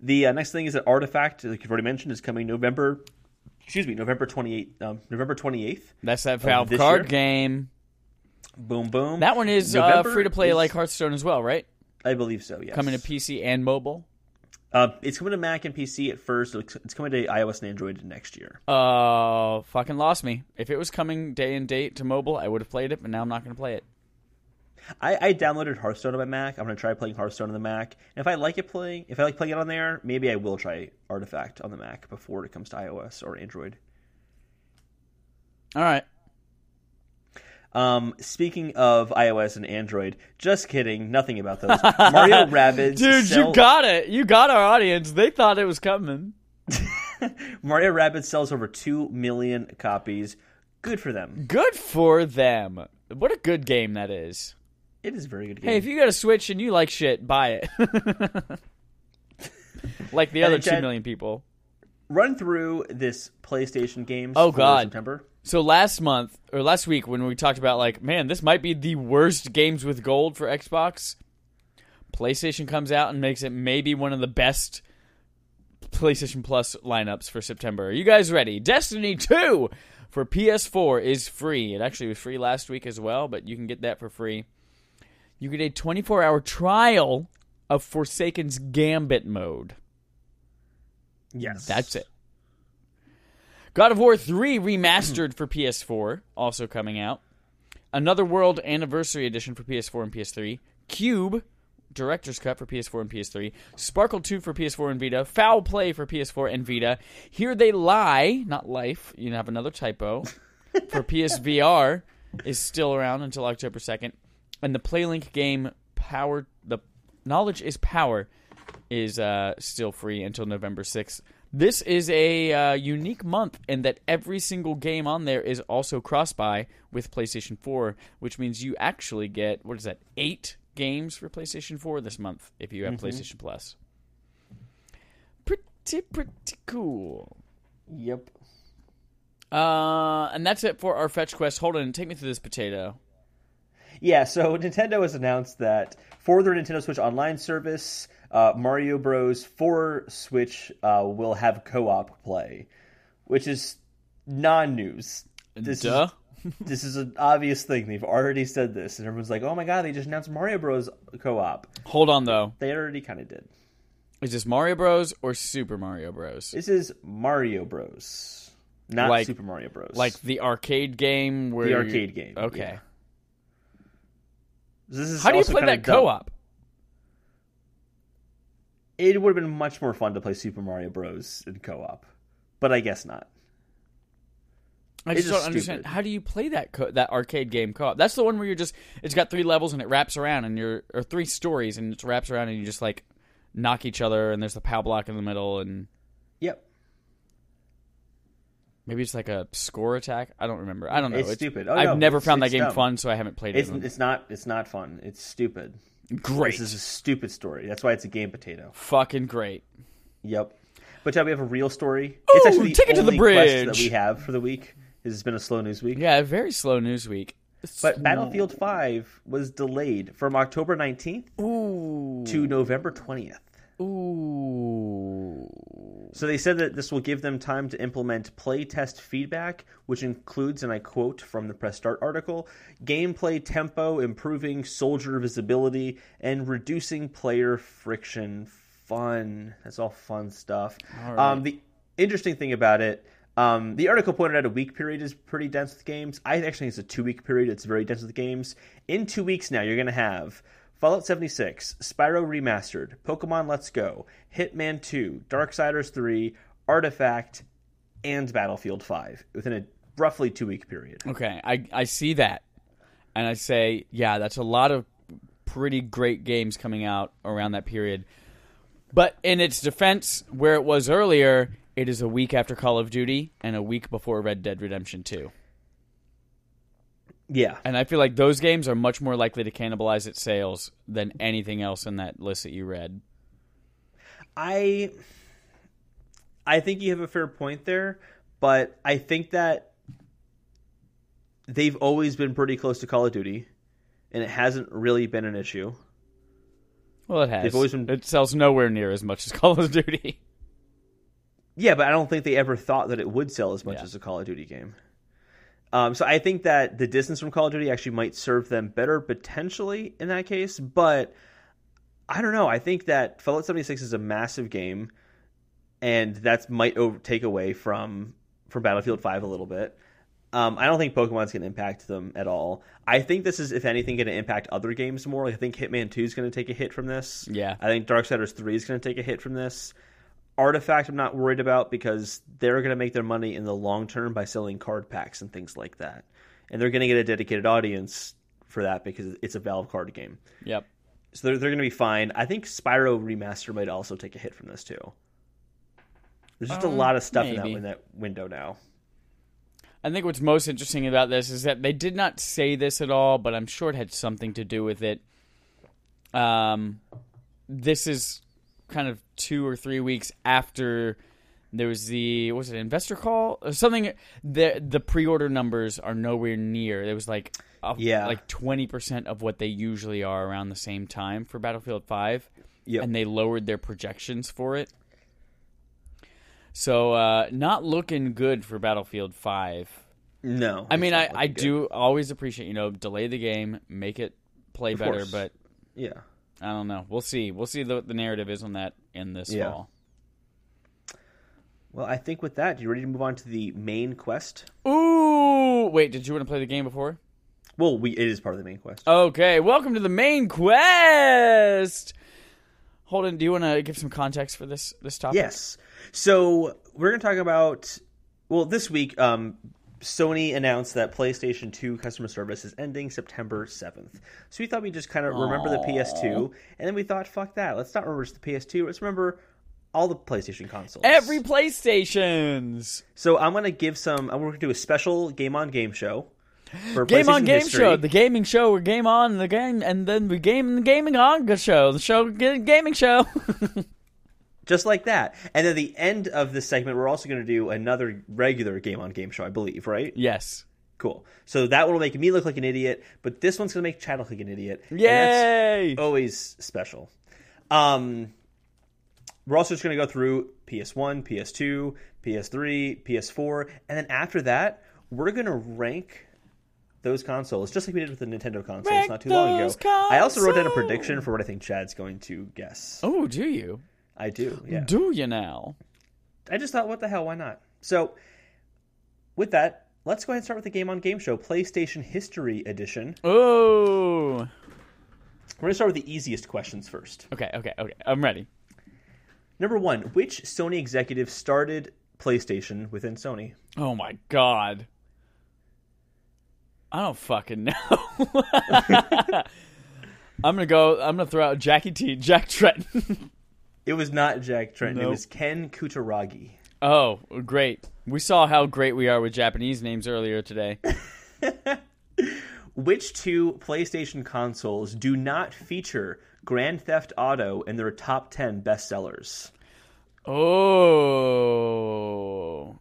The next thing is that Artifact, like you've already mentioned, is coming November 28th. That's that Valve card game. Boom, boom. That one is free-to-play like Hearthstone as well, right? I believe so, yes. Coming to PC and mobile? It's coming to Mac and PC at first. It's coming to iOS and Android next year. Oh, fucking lost me. If it was coming day and date to mobile, I would have played it, but now I'm not going to play it. I downloaded Hearthstone on my Mac. I'm going to try playing Hearthstone on the Mac. And if I like playing it on there, maybe I will try Artifact on the Mac before it comes to iOS or Android. All right. Speaking of iOS and Android, just kidding. Nothing about those. Mario Rabbids. Dude, you got it. You got our audience. They thought it was coming. Mario Rabbids sells over 2 million copies. Good for them. Good for them. What a good game that is. It is a very good game. Hey, if you got a Switch and you like shit, buy it. like the other 2 million people. Run through this PlayStation games. Oh, God. September. So last week when we talked about, like, man, this might be the worst games with gold for Xbox, PlayStation comes out and makes it maybe one of the best PlayStation Plus lineups for September. Are you guys ready? Destiny 2 for PS4 is free. It actually was free last week as well, but you can get that for free. You get a 24-hour trial of Forsaken's Gambit mode. Yes. That's it. God of War 3 Remastered for PS4, also coming out. Another World Anniversary Edition for PS4 and PS3. Cube, Director's Cut for PS4 and PS3. Sparkle 2 for PS4 and Vita. Foul Play for PS4 and Vita. Here They Lie, not Life, you have another typo, for PSVR is still around until October 2nd. And the PlayLink game, Power, the Knowledge is Power, is still free until November 6th. This is a unique month in that every single game on there is also cross-buy with PlayStation 4, which means you actually get, 8 games for PlayStation 4 this month if you have PlayStation Plus. Pretty cool. Yep. And that's it for our Fetch Quest. Holden, take me through this potato. Yeah, so Nintendo has announced that for their Nintendo Switch Online service, Mario Bros. 4 Switch will have co-op play, which is non-news. This is an obvious thing. They've already said this, and everyone's like, oh my god, they just announced Mario Bros. Co-op. Hold on, though. They already kind of did. Is this Mario Bros. Or Super Mario Bros.? This is Mario Bros., not like, Super Mario Bros. Like the arcade game? The arcade game. Okay. Yeah. This is how do you play that co-op? It would have been much more fun to play Super Mario Bros. In co-op, but I guess not. I just don't understand. How do you play that arcade game co-op? That's the one where you're just, it's got 3 levels and it wraps around, and or 3 stories and it wraps around, and you just like knock each other, and there's the POW block in the middle, and yep. Maybe it's like a score attack. I don't remember. I don't know. It's stupid. I've never found that game fun, so I haven't played it. It's not fun. It's stupid. Great. This is a stupid story. That's why it's a game potato. Fucking great. Yep. But Chad, we have a real story. Ooh, it's actually the only quest that we have for the week. This has been a slow news week. Yeah, a very slow news week. But Battlefield 5 was delayed from October 19th to November 20th. Ooh. So they said that this will give them time to implement playtest feedback, which includes, and I quote from the Press Start article, gameplay tempo, improving soldier visibility, and reducing player friction. Fun. That's all fun stuff. All right. The interesting thing about it, the article pointed out a week period is pretty dense with games. I actually think it's a 2-week period. It's very dense with games. In 2 weeks now, you're going to have Fallout 76, Spyro Remastered, Pokemon Let's Go, Hitman 2, Darksiders 3, Artifact, and Battlefield 5 within a roughly 2-week period. Okay, I see that. And I say, yeah, that's a lot of pretty great games coming out around that period. But in its defense, where it was earlier, it is a week after Call of Duty and a week before Red Dead Redemption 2. Yeah. And I feel like those games are much more likely to cannibalize its sales than anything else in that list that you read. I think you have a fair point there, but I think that they've always been pretty close to Call of Duty, and it hasn't really been an issue. Well, it has. It sells nowhere near as much as Call of Duty. Yeah, but I don't think they ever thought that it would sell as much as a Call of Duty game. So I think that the distance from Call of Duty actually might serve them better potentially in that case. But I don't know. I think that Fallout 76 is a massive game, and that might take away from Battlefield 5 a little bit. I don't think Pokemon's going to impact them at all. I think this is, if anything, going to impact other games more. Like, I think Hitman 2 is going to take a hit from this. Yeah. I think Darksiders 3 is going to take a hit from this. Artifact I'm not worried about because they're going to make their money in the long term by selling card packs and things like that. And they're going to get a dedicated audience for that because it's a Valve card game. Yep. So they're going to be fine. I think Spyro Remaster might also take a hit from this too. There's just a lot of stuff in that window now. I think what's most interesting about this is that they did not say this at all, but I'm sure it had something to do with it. This is kind of 2 or 3 weeks after there was the, was it investor call or something? The pre-order numbers are nowhere near. There was like like 20% of what they usually are around the same time for Battlefield 5. Yep. And they lowered their projections for it. So not looking good for Battlefield 5. No. I mean, I do always appreciate, you know, delay the game, make it play better, but yeah, I don't know. We'll see. We'll see what the narrative is on that in this fall. Well, I think with that, you ready to move on to the main quest? Ooh! Wait, did you want to play the game before? Well, it is part of the main quest. Okay, welcome to the main quest! Holden, do you want to give some context for this topic? Yes. So, we're going to talk about... Well, this week, Sony announced that PlayStation 2 customer service is ending September 7th. So, we thought we'd just kind of remember the PS2, and then we thought, fuck that. Let's not remember just the PS2. Let's remember... all the PlayStation consoles. Every PlayStations. So I'm going to give some... I'm going to do a special Game On Game show. For Game On Game history. Show. The gaming show. We're Game On the Game. And then we Game the Gaming On the Show. The show Gaming Show. Just like that. And at the end of this segment, we're also going to do another regular Game On Game show, I believe, right? Yes. Cool. So that one will make me look like an idiot, but this one's going to make Chad look like an idiot. Yay! And that's always special. We're also just going to go through PS1, PS2, PS3, PS4, and then after that, we're going to rank those consoles, just like we did with the Nintendo consoles not too long ago. I also wrote down a prediction for what I think Chad's going to guess. Oh, do you? I do, yeah. Do you now? I just thought, what the hell, why not? So, with that, let's go ahead and start with the Game On Game Show, PlayStation History Edition. Oh! We're going to start with the easiest questions first. Okay. I'm ready. Number one, which Sony executive started PlayStation within Sony? Oh, my God. I don't fucking know. I'm going to throw out Jack Tretton. It was not Jack Tretton. Nope. It was Ken Kutaragi. Oh, great. We saw how great we are with Japanese names earlier today. Which two PlayStation consoles do not feature Grand Theft Auto in their top 10 bestsellers? Oh.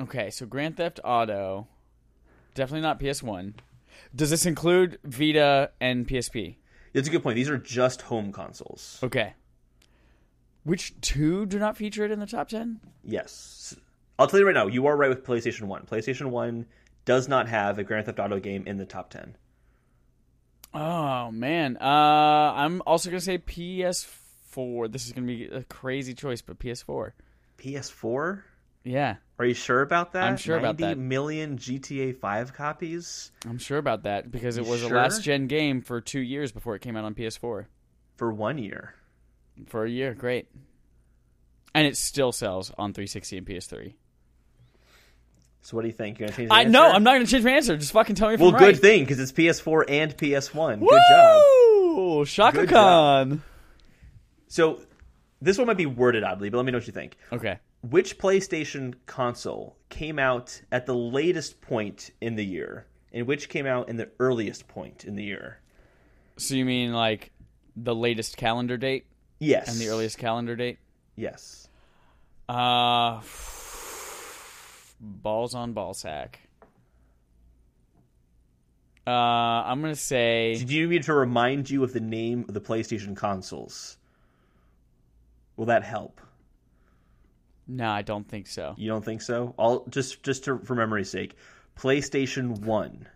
Okay, so Grand Theft Auto, definitely not PS1. Does this include Vita and PSP? That's a good point. These are just home consoles. Okay. Which two do not feature it in the top 10? Yes. I'll tell you right now, you are right with PlayStation 1. PlayStation 1 does not have a Grand Theft Auto game in the top 10. Oh, man. I'm also going to say PS4. This is going to be a crazy choice, but PS4. PS4? Yeah. Are you sure about that? I'm sure about that. 90 million GTA 5 copies? I'm sure about that, because it was a last-gen game for 2 years before it came out on PS4. For 1 year. For a year. Great. And it still sells on 360 and PS3. So what do you think? You're going to change your answer? No, I'm not going to change my answer. Just fucking tell me if I'm right. Well, good thing, because it's PS4 and PS1. Woo! Good job. Woo! Shaka Khan. So this one might be worded oddly, but let me know what you think. Okay. Which PlayStation console came out at the latest point in the year, and which came out in the earliest point in the year? So you mean like the latest calendar date? Yes. And the earliest calendar date? Yes. Balls on ball sack. I'm going to say... Did you need me to remind you of the name of the PlayStation consoles? Will that help? No, I don't think so. You don't think so? Just for memory's sake. PlayStation 1.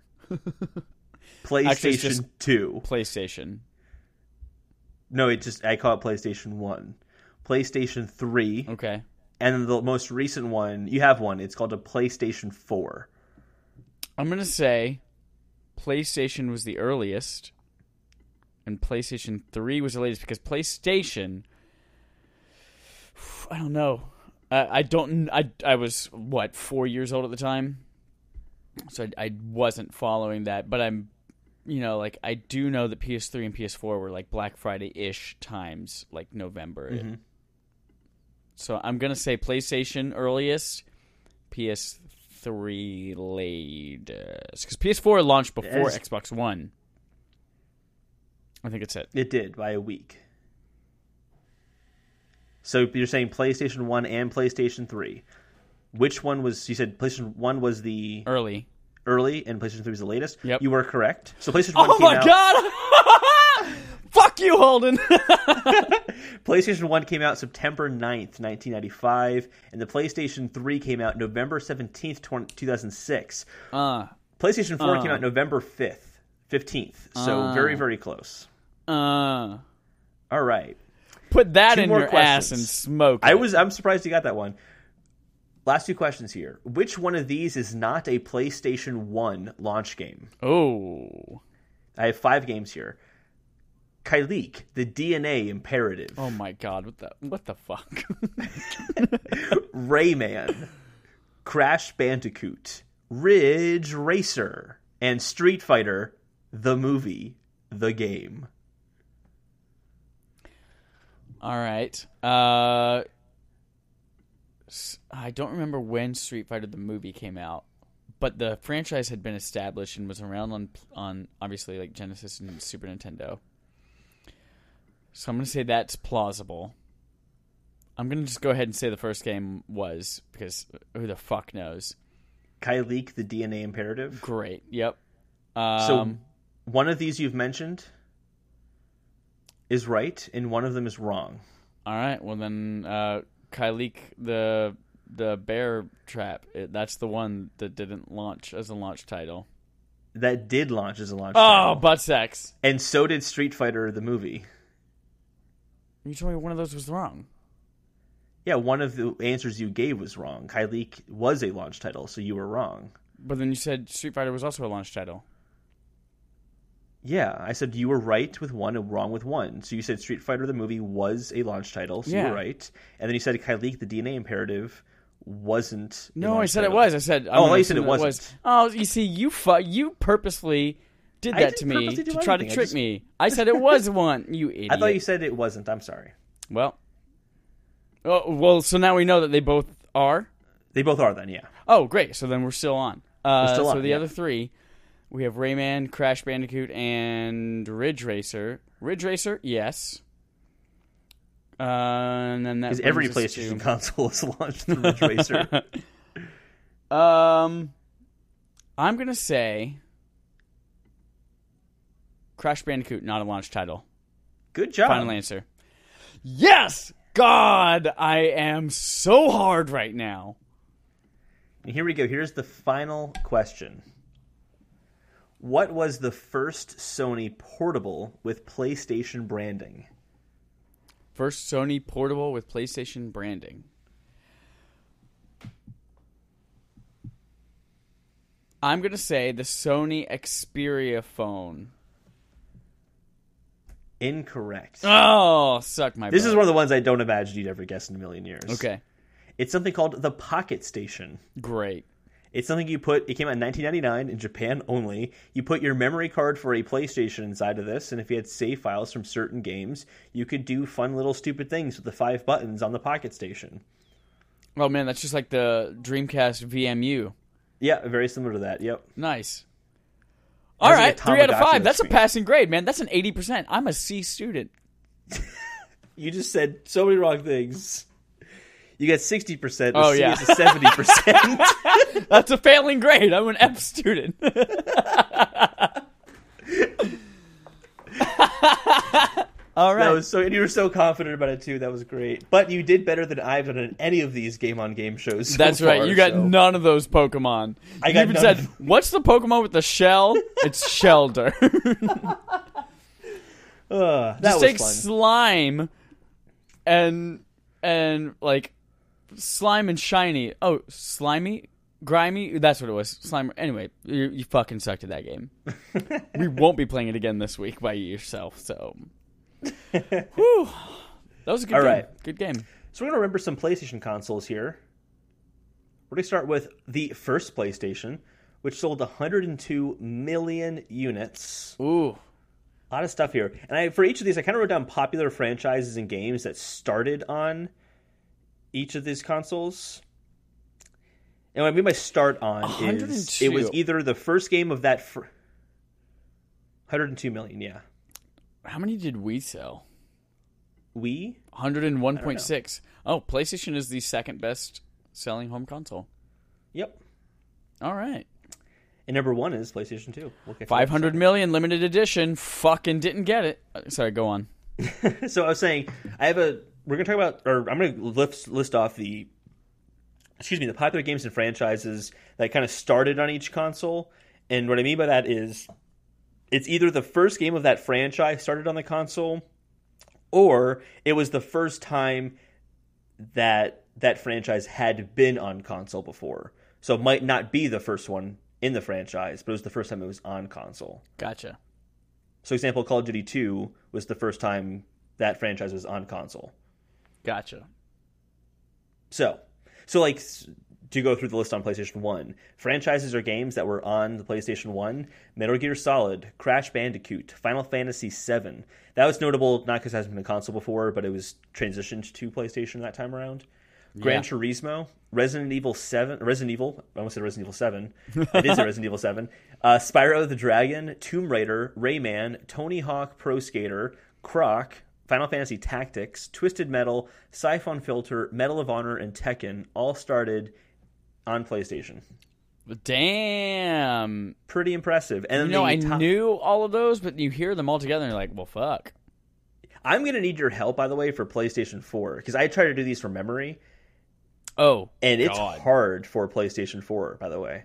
PlayStation Actually, 2. PlayStation. No, I call it PlayStation 1. PlayStation 3. Okay. And the most recent one, you have one. It's called a PlayStation 4. I'm going to say PlayStation was the earliest, and PlayStation 3 was the latest, because PlayStation, I don't know. I was, 4 years old at the time? So I wasn't following that, but I'm, I do know that PS3 and PS4 were, Black Friday-ish times, November. Mm-hmm. So I'm going to say PlayStation earliest, PS3 latest. Because PS4 launched before Xbox One. I think it's it. It did, by a week. So you're saying PlayStation 1 and PlayStation 3. Which one was... You said PlayStation 1 was the... Early, and PlayStation 3 was the latest. Yep. You were correct. So PlayStation 1 came out... Oh, my God! Fuck you, Holden! PlayStation 1 came out September 9th, 1995, and the PlayStation 3 came out November 17th, 2006. PlayStation 4 came out November 15th. So very, very close. All right. Put that in your ass and smoke it. I'm surprised you got that one. Last two questions here. Which one of these is not a PlayStation 1 launch game? Oh. I have 5 games here. Kyleek, the DNA imperative. Oh my God, what the fuck? Rayman, Crash Bandicoot, Ridge Racer, and Street Fighter, the movie, the game. All right. I don't remember when Street Fighter the movie came out, but the franchise had been established and was around on obviously like Genesis and Super Nintendo. So I'm going to say that's plausible. I'm going to just go ahead and say the first game was, because who the fuck knows. Kyleek, the DNA imperative? Great, yep. So one of these you've mentioned is right, and one of them is wrong. All right, well then... Kyleek, the bear trap. That's the one that didn't launch as a launch title. That did launch as a launch title. Oh, butt sex. And so did Street Fighter, the movie. You told me one of those was wrong. Yeah, one of the answers you gave was wrong. Kyleek was a launch title, so you were wrong. But then you said Street Fighter was also a launch title. Yeah, I said you were right with one and wrong with one. So you said Street Fighter the movie was a launch title, so you were right. And then you said Kyleek, the DNA imperative, wasn't. No, I said title. It was. I said. Oh, you said it wasn't. Oh, you see, you purposefully did that to me to try to trick me. I said it was one. You idiot. I thought you said it wasn't. I'm sorry. Well. So now we know that they both are. They both are then. Yeah. Oh, great. So then we're still on. So the other three. We have Rayman, Crash Bandicoot, and Ridge Racer. Ridge Racer, yes. And then that because every PlayStation console has launched the Ridge Racer. I'm gonna say Crash Bandicoot, not a launch title. Good job. Final answer. Yes, God, I am so hard right now. And here we go. Here's the final question. What was the first Sony portable with PlayStation branding? First Sony portable with PlayStation branding. I'm going to say the Sony Xperia phone. Incorrect. Oh, suck my butt. This is one of the ones I don't imagine you'd ever guess in a million years. Okay. It's something called the Pocket Station. Great. It's something you put... It came out in 1999 in Japan only. You put your memory card for a PlayStation inside of this, and if you had save files from certain games, you could do fun little stupid things with the 5 buttons on the Pocket Station. Oh, man, that's just like the Dreamcast VMU. Yeah, very similar to that, yep. Nice. All right, like 3 out of 5. That's a passing grade, man. That's an 80%. I'm a C student. You just said so many wrong things. You got 60%. Oh, yeah. It's a 70%. That's a failing grade. I'm an F student. All right. And you were so confident about it, too. That was great. But you did better than I've done in any of these game-on-game shows. That's right. You got none of those Pokemon. You even said, what's the Pokemon with the shell? It's Shelder. Just take slime and like... Slime and shiny. Oh, slimy? Grimy? That's what it was. Slime. Anyway, you fucking sucked at that game. We won't be playing it again this week by yourself, so. Whew. That was a good game. Right. Good game. So we're going to remember some PlayStation consoles here. We're going to start with the first PlayStation, which sold 102 million units. Ooh. A lot of stuff here. And for each of these, I kind of wrote down popular franchises and games that started on each of these consoles. And what I mean by start on 102. Is it was either the first game of that 102 million, yeah. How many did we sell? Wii? 101.6. Oh, PlayStation is the second best selling home console. Yep. All right. And number one is PlayStation 2. We'll 500 million limited edition. Fucking didn't get it. Sorry, go on. So I was saying, we're going to talk about, or I'm going to list off the popular games and franchises that kind of started on each console. And what I mean by that is it's either the first game of that franchise started on the console, or it was the first time that that franchise had been on console before. So it might not be the first one in the franchise, but it was the first time it was on console. Gotcha. So, example, Call of Duty 2 was the first time that franchise was on console. Gotcha. So like, to go through the list on PlayStation 1, franchises or games that were on the PlayStation 1, Metal Gear Solid, Crash Bandicoot, Final Fantasy VII. That was notable, not because it hasn't been a console before, but it was transitioned to PlayStation that time around. Yeah. Gran Turismo, Resident Evil 7. It is a Resident Evil 7. Spyro the Dragon, Tomb Raider, Rayman, Tony Hawk Pro Skater, Croc, Final Fantasy Tactics, Twisted Metal, Siphon Filter, Medal of Honor, and Tekken all started on PlayStation. Damn. Pretty impressive. And I knew all of those, but you hear them all together and you're like, well, fuck. I'm going to need your help, by the way, for PlayStation 4, because I try to do these from memory. Oh, and it's hard for PlayStation 4, by the way,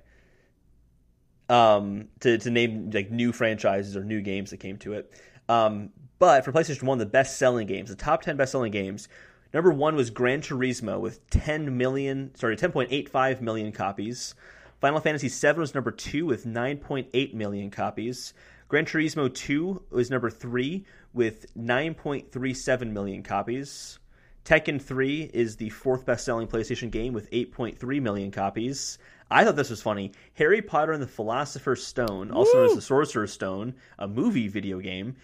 to name like new franchises or new games that came to it. But for PlayStation 1, the best-selling games, the top 10 best-selling games, number one was Gran Turismo with 10.85 million copies. Final Fantasy VII was number two with 9.8 million copies. Gran Turismo 2 was number three with 9.37 million copies. Tekken 3 is the fourth best-selling PlayStation game with 8.3 million copies. I thought this was funny. Harry Potter and the Philosopher's Stone, also known as the Sorcerer's Stone, a movie video game,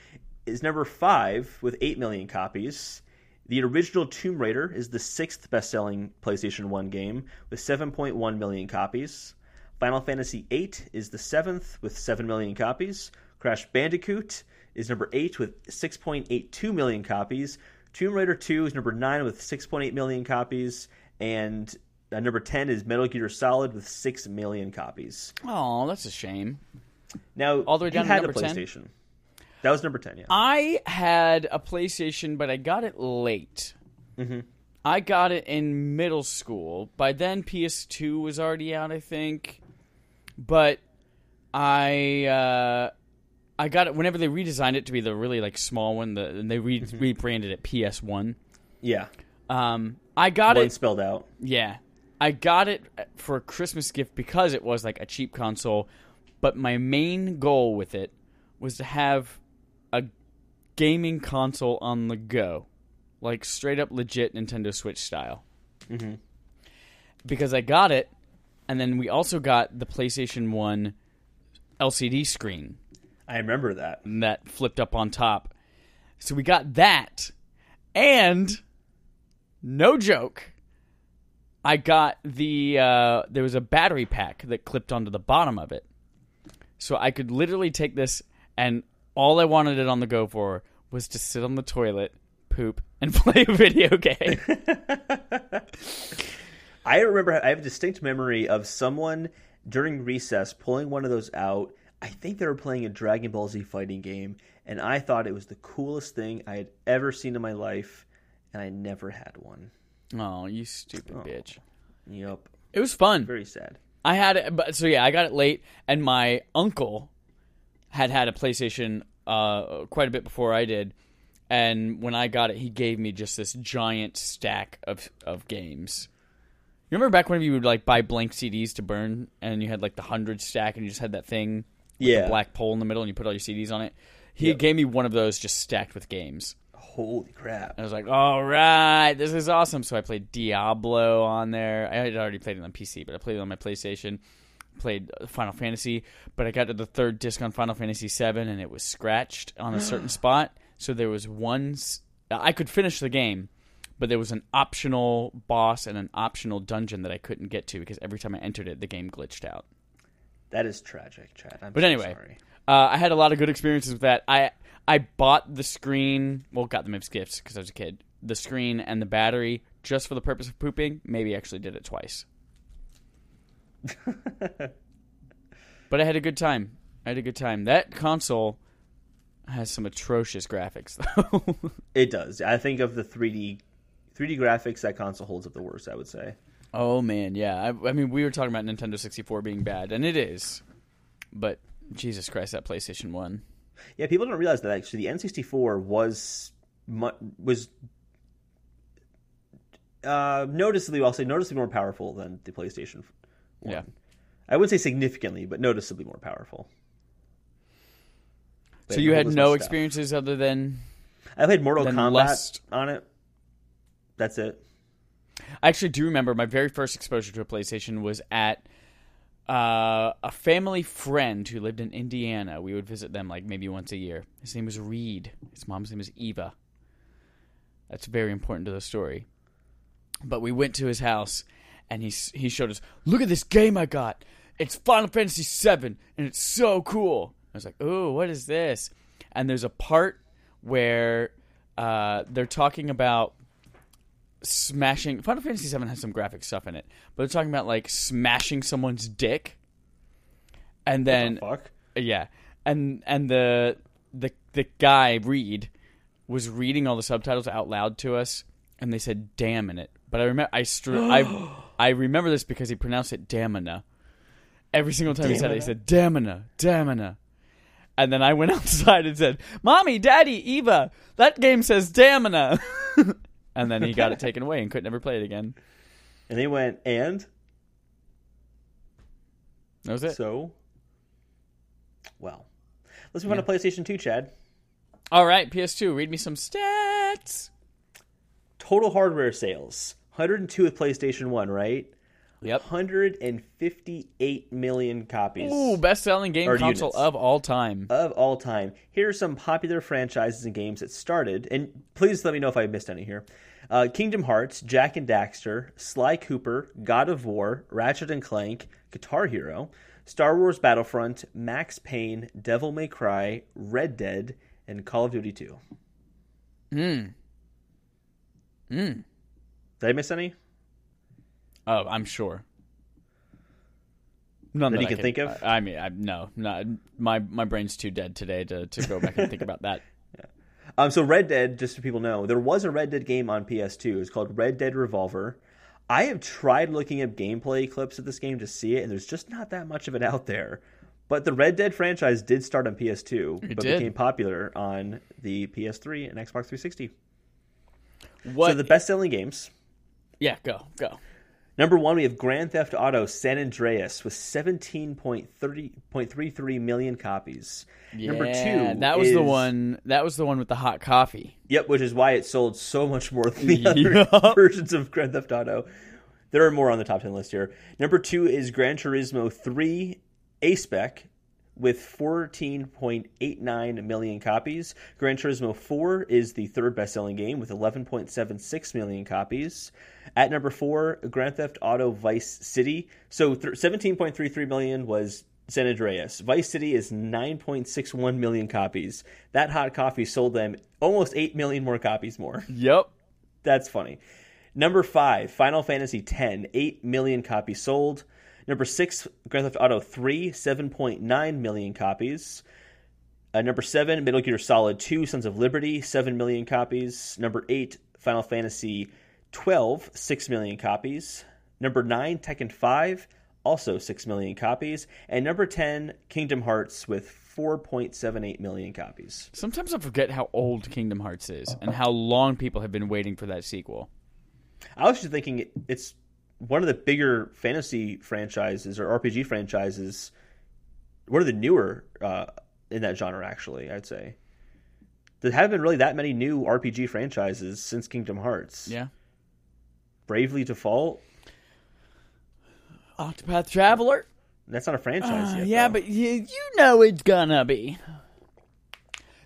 is number five with 8 million copies. The original Tomb Raider is the sixth best-selling PlayStation 1 game with 7.1 million copies. Final Fantasy VIII is the seventh with 7 million copies. Crash Bandicoot is number eight with 6.82 million copies. Tomb Raider 2 is number 9 with 6.8 million copies, and number 10 is Metal Gear Solid with 6 million copies. Oh, that's a shame. Now, all the way down to number 10? That was number 10, yeah. I had a PlayStation, but I got it late. Mm-hmm. I got it in middle school. By then, PS2 was already out, I think. But I got it whenever they redesigned it to be the really like small one. And they rebranded it PS1. Yeah. I got it spelled out. Yeah, I got it for a Christmas gift because it was like a cheap console. But my main goal with it was to have a gaming console on the go, like straight up legit Nintendo Switch style. Mm-hmm. Because I got it, and then we also got the PlayStation 1 LCD screen. I remember that. And that flipped up on top. So we got that. And, no joke, I got there was a battery pack that clipped onto the bottom of it. So I could literally take this, and all I wanted it on the go for was to sit on the toilet, poop, and play a video game. I have a distinct memory of someone during recess pulling one of those out. I think they were playing a Dragon Ball Z fighting game, and I thought it was the coolest thing I had ever seen in my life, and I never had one. Oh, you stupid bitch. Yep. It was fun. Very sad. I had it, I got it late, and my uncle had a PlayStation quite a bit before I did, and when I got it, he gave me just this giant stack of games. You remember back when you would like buy blank CDs to burn, and you had like the 100 stack, and you just had that thing with the black pole in the middle, and you put all your CDs on it? He gave me one of those just stacked with games. Holy crap. And I was like, all right, this is awesome. So I played Diablo on there. I had already played it on PC, but I played it on my PlayStation. Played Final Fantasy, but I got to the third disc on Final Fantasy VII, and it was scratched on a certain spot. So there was I could finish the game, but there was an optional boss and an optional dungeon that I couldn't get to because every time I entered it, the game glitched out. That is tragic, Chad. I'm sorry. I had a lot of good experiences with that. I I bought the screen, well, got them as gifts because I was a kid, the screen and the battery just for the purpose of pooping. Maybe I actually did it twice. But I had a good time. That console has some atrocious graphics, though. It does. I think of the 3D graphics, that console holds up the worst, I would say. Oh, man, yeah. I mean, we were talking about Nintendo 64 being bad, and it is. But, Jesus Christ, that PlayStation 1. Yeah, people don't realize that, actually. The N64 was noticeably, I'll say noticeably more powerful than the PlayStation 1. Yeah. I wouldn't say significantly, but noticeably more powerful. So you had no experiences other than... I played Mortal Kombat on it. That's it. I actually do remember my very first exposure to a PlayStation was at a family friend who lived in Indiana. We would visit them like maybe once a year. His name was Reed. His mom's name was Eva. That's very important to the story. But we went to his house and he showed us, look at this game I got. It's Final Fantasy VII and it's so cool. I was like, ooh, what is this? And there's a part where they're talking about smashing... Final Fantasy VII has some graphic stuff in it, but they're talking about, like, smashing someone's dick. And then... What the fuck? Yeah. And the guy, Reed, was reading all the subtitles out loud to us, and they said, damn in it. But I remember, I remember this because he pronounced it damina. Every single time he said it, he said, damina, damina. And then I went outside and said, Mommy, Daddy, Eva, that game says Damina. And then he got it taken away and could never play it again. And they went, and? That was it. So, well. Let's move on to PlayStation 2, Chad. All right, PS2, read me some stats. Total hardware sales. 102 with PlayStation 1, right? Yep. 158 million copies. Ooh, best-selling game console units. Of all time. Of all time. Here are some popular franchises and games that started, and please let me know if I missed any here. Kingdom Hearts, Jak and Daxter, Sly Cooper, God of War, Ratchet & Clank, Guitar Hero, Star Wars Battlefront, Max Payne, Devil May Cry, Red Dead, and Call of Duty 2. Did I miss any? Oh, I'm sure. None that you can think of? I mean, no. Not, my brain's too dead today to go back and think about that. Yeah. So Red Dead, just so people know, there was a Red Dead game on PS2. It was called Red Dead Revolver. I have tried looking up gameplay clips of this game to see it, and there's just not that much of it out there. But the Red Dead franchise did start on PS2, became popular on the PS3 and Xbox 360. What? So the best-selling games. Yeah, go. Number one, we have Grand Theft Auto San Andreas with 17.33 million copies. Yeah, number two, that was the one with the hot coffee. Yep, which is why it sold so much more than the other versions of Grand Theft Auto. There are more on the top 10 list here. Number two is Gran Turismo 3 A-Spec with 14.89 million copies. Gran Turismo 4 is the third best-selling game with 11.76 million copies. At number 4, Grand Theft Auto Vice City. So 17.33 million was San Andreas. Vice City is 9.61 million copies. That hot coffee sold them almost 8 million more copies more. Yep. That's funny. Number 5, Final Fantasy X, 8 million copies sold. Number 6, Grand Theft Auto 3, 7.9 million copies. Number 7, Metal Gear Solid 2, Sons of Liberty, 7 million copies. Number 8, Final Fantasy 12, 6 million copies. Number 9, Tekken 5, also 6 million copies. And number 10, Kingdom Hearts with 4.78 million copies. Sometimes I forget how old Kingdom Hearts is and how long people have been waiting for that sequel. I was just thinking it's... one of the bigger fantasy franchises or RPG franchises, one of the newer in that genre, actually, I'd say. There haven't been really that many new RPG franchises since Kingdom Hearts. Yeah. Bravely Default. Octopath Traveler. That's not a franchise yet. Yeah, though. But you know it's gonna be.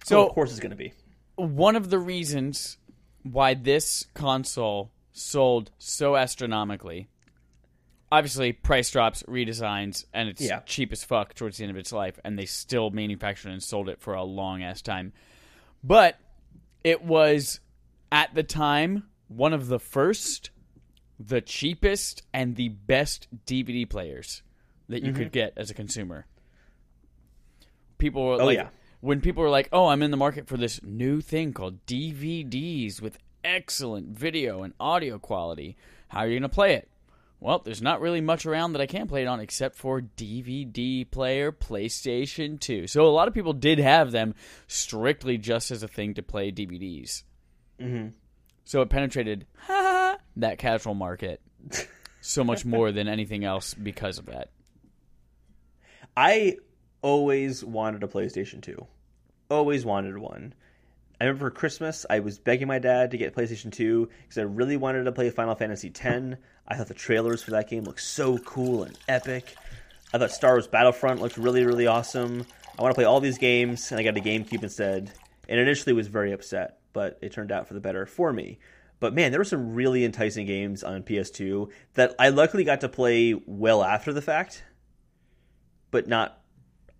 So of course it's gonna be. One of the reasons why this console sold so astronomically. Obviously, price drops, redesigns, and it's cheap as fuck towards the end of its life, and they still manufactured and sold it for a long-ass time. But it was, at the time, one of the first, the cheapest, and the best DVD players that you could get as a consumer. People were like, when people were like, oh, I'm in the market for this new thing called DVDs with excellent video and audio quality. How are you going to play it? Well, there's not really much around that I can play it on except for DVD player, PlayStation 2. So a lot of people did have them strictly just as a thing to play DVDs. Mm-hmm. So it penetrated that casual market so much more than anything else because of that. I always wanted a PlayStation 2. Always wanted one. I remember for Christmas, I was begging my dad to get PlayStation 2 because I really wanted to play Final Fantasy X. I thought the trailers for that game looked so cool and epic. I thought Star Wars Battlefront looked really, really awesome. I want to play all these games, and I got a GameCube instead. And initially was very upset, but it turned out for the better for me. But man, there were some really enticing games on PS2 that I luckily got to play well after the fact, but not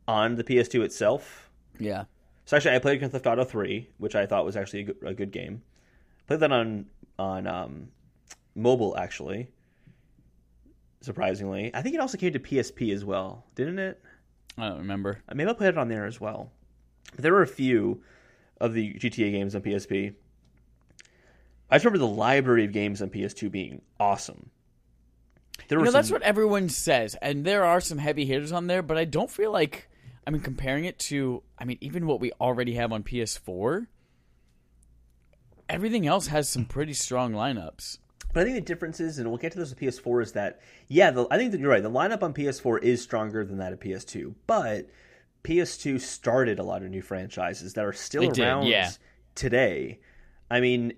on the PS2 itself. Yeah. So actually, I played Grand Theft Auto 3, which I thought was actually a good game. Played that on mobile, actually. Surprisingly, I think it also came to PSP as well, didn't it? I don't remember. Maybe I played it on there as well. But there were a few of the GTA games on PSP. I just remember the library of games on PS2 being awesome. That's what everyone says, and there are some heavy hitters on there, but I don't feel like. Comparing it to, even what we already have on PS4, everything else has some pretty strong lineups. But I think the difference is, and we'll get to this with PS4, is that, I think that you're right. The lineup on PS4 is stronger than that of PS2, but PS2 started a lot of new franchises that are still around today. And in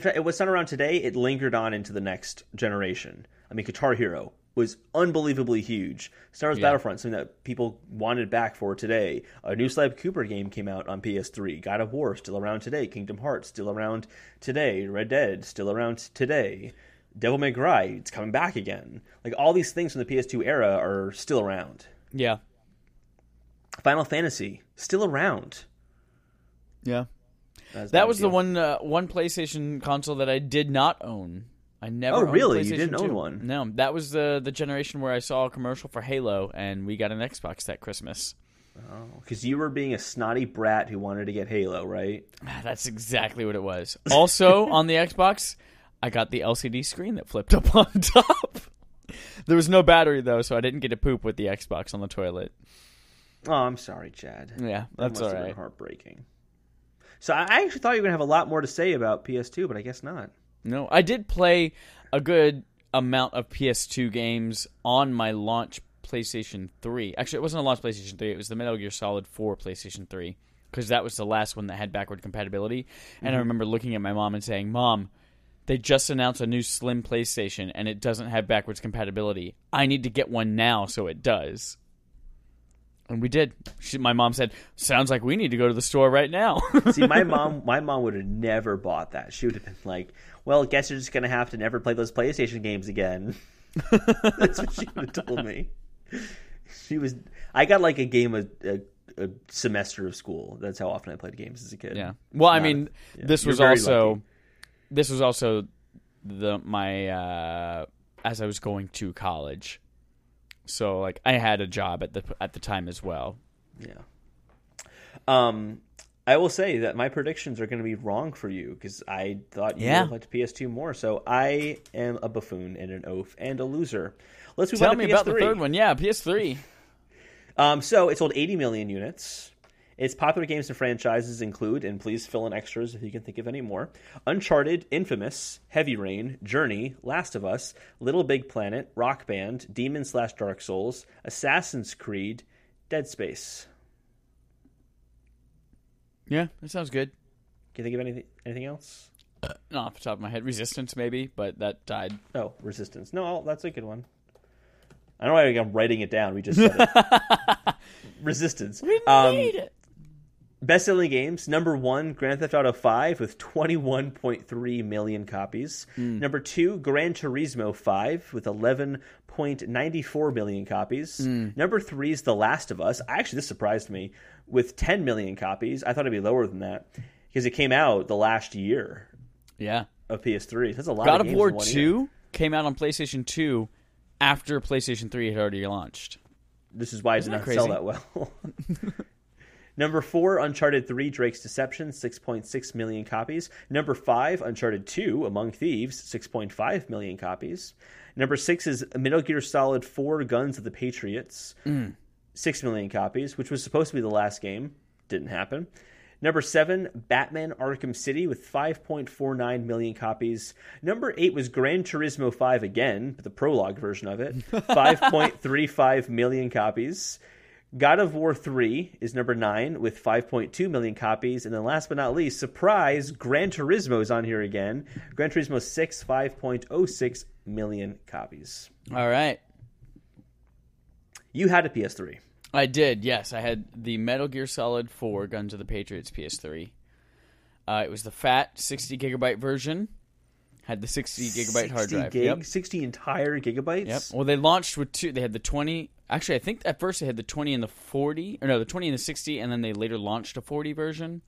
fact, it was not around today. It lingered on into the next generation. Guitar Hero was unbelievably huge. Star Wars Battlefront, something that people wanted back for today. A new Sly Cooper game came out on PS3. God of War, still around today. Kingdom Hearts, still around today. Red Dead, still around today. Devil May Cry, it's coming back again. Like, all these things from the PS2 era are still around. Yeah. Final Fantasy, still around. Yeah. That was the one PlayStation console that I did not own. I never. Oh, really? You didn't own one? No, that was the generation where I saw a commercial for Halo, and we got an Xbox that Christmas. Oh, because you were being a snotty brat who wanted to get Halo, right? That's exactly what it was. Also, on the Xbox, I got the LCD screen that flipped up on top. There was no battery, though, so I didn't get to poop with the Xbox on the toilet. Oh, I'm sorry, Chad. Yeah, that's all right. That must have been heartbreaking. So I actually thought you were going to have a lot more to say about PS2, but I guess not. No, I did play a good amount of PS2 games on my launch PlayStation 3. Actually, it wasn't a launch PlayStation 3. It was the Metal Gear Solid 4 PlayStation 3 because that was the last one that had backward compatibility. And I remember looking at my mom and saying, Mom, they just announced a new slim PlayStation and it doesn't have backwards compatibility. I need to get one now so it does. And we did. My mom said, sounds like we need to go to the store right now. See, my mom would have never bought that. She would have been like, well, I guess you're just going to have to never play those PlayStation games again. That's what she would have told me. I got like a game a semester of school. That's how often I played games as a kid. Yeah. Well, this was also as I was going to college. So, I had a job at the time as well. Yeah. I will say that my predictions are going to be wrong for you because I thought you would have liked PS2 more. So I am a buffoon and an oaf and a loser. Let's move on to PS3. Tell me about the third one. Yeah, PS3. So it sold 80 million units. Its popular games and franchises include, and please fill in extras if you can think of any more, Uncharted, Infamous, Heavy Rain, Journey, Last of Us, Little Big Planet, Rock Band, Demon/Dark Souls, Assassin's Creed, Dead Space. Yeah, that sounds good. Can you think of anything else? Not off the top of my head. Resistance, maybe, but that died. Oh, Resistance. No, that's a good one. I don't know why I'm writing it down. We just said it. Resistance. We need it. Best-selling games, number one, Grand Theft Auto 5 with 21.3 million copies. Number two, Gran Turismo 5 with 11.94 million copies. Number three is The Last of Us. Actually, this surprised me, with 10 million copies. I thought it'd be lower than that because it came out the last year of PS3. That's a lot of games. God of War 2 came out on PlayStation 2 after PlayStation 3 had already launched. This is why it did not sell that well. Number 4, Uncharted 3, Drake's Deception, 6.6 million copies. Number 5, Uncharted 2, Among Thieves, 6.5 million copies. Number 6 is Metal Gear Solid 4, Guns of the Patriots, 6 million copies, which was supposed to be the last game. Didn't happen. Number 7, Batman Arkham City with 5.49 million copies. Number 8 was Gran Turismo 5 again, but the prologue version of it, 5.35 million copies. God of War 3 is number 9 with 5.2 million copies. And then last but not least, surprise, Gran Turismo is on here again. Gran Turismo 6, 5.06 million copies. All right. You had a PS3. I did, yes. I had the Metal Gear Solid 4 Guns of the Patriots PS3. It was the fat 60-gigabyte version. Had the 60-gigabyte hard drive. 60 entire gigabytes? Yep. Well, they launched with two. They had the 20... Actually, I think at first they had the 20 and the 40, or no, the 20 and the 60, and then they later launched a 40 version.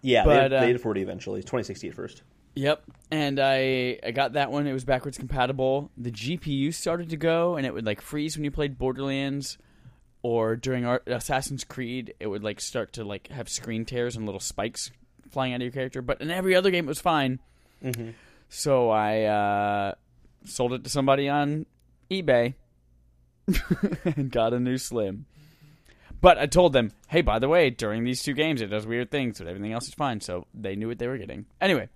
Yeah, but they had a 40 eventually. 2060 at first. Yep, and I got that one. It was backwards compatible. The GPU started to go, and it would like freeze when you played Borderlands, or during Assassin's Creed, it would like start to like have screen tears and little spikes flying out of your character. But in every other game, it was fine. Mm-hmm. So I sold it to somebody on eBay. And got a new Slim. But I told them, hey, by the way, during these two games, it does weird things, but everything else is fine. So they knew what they were getting. Anyway,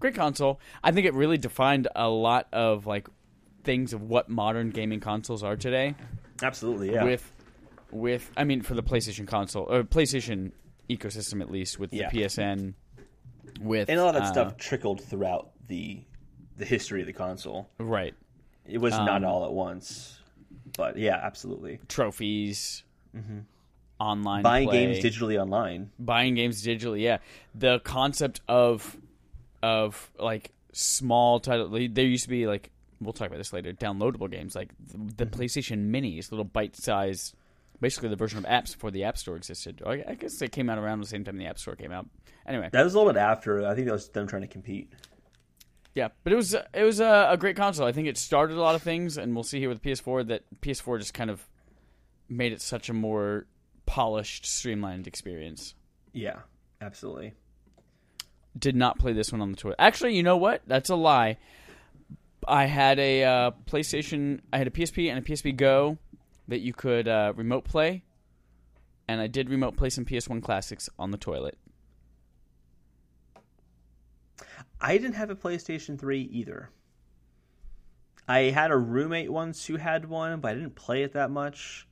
great console. I think it really defined a lot of like things of what modern gaming consoles are today. Absolutely, yeah. With I mean, for the PlayStation console, or PlayStation ecosystem at least, with the PSN. And a lot of stuff trickled throughout the history of the console. Right. It was not all at once. But yeah, absolutely. Trophies, online buying play. Games digitally online. Buying games digitally, yeah. The concept of like small title. There used to be like, we'll talk about this later, downloadable games like the PlayStation Minis, little bite size, basically the version of apps before the App Store existed. I guess they came out around the same time the App Store came out. Anyway, that was a little bit after. I think that was them trying to compete. Yeah, but it was a great console. I think it started a lot of things, and we'll see here with PS4 that PS4 just kind of made it such a more polished, streamlined experience. Yeah, absolutely. Did not play this one on the toilet. Actually, you know what? That's a lie. I had a PlayStation. I had a PSP and a PSP Go that you could remote play, and I did remote play some PS1 classics on the toilet. I didn't have a PlayStation 3 either. I had a roommate once who had one, but I didn't play it that much.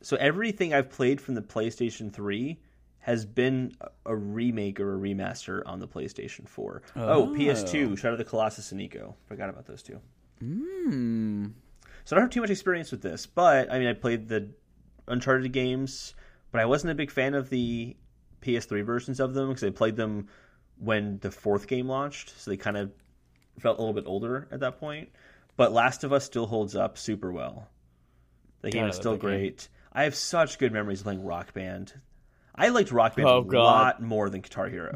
So everything I've played from the PlayStation 3 has been a remake or a remaster on the PlayStation 4. Oh, PS2, Shadow the Colossus and Ico. Forgot about those two. So I don't have too much experience with this, but I mean, I played the Uncharted games, but I wasn't a big fan of the PS3 versions of them because I played them when the fourth game launched, so they kind of felt a little bit older at that point. But Last of Us still holds up super well. The game is still great. I have such good memories of playing Rock Band. I liked Rock Band a lot more than Guitar Hero.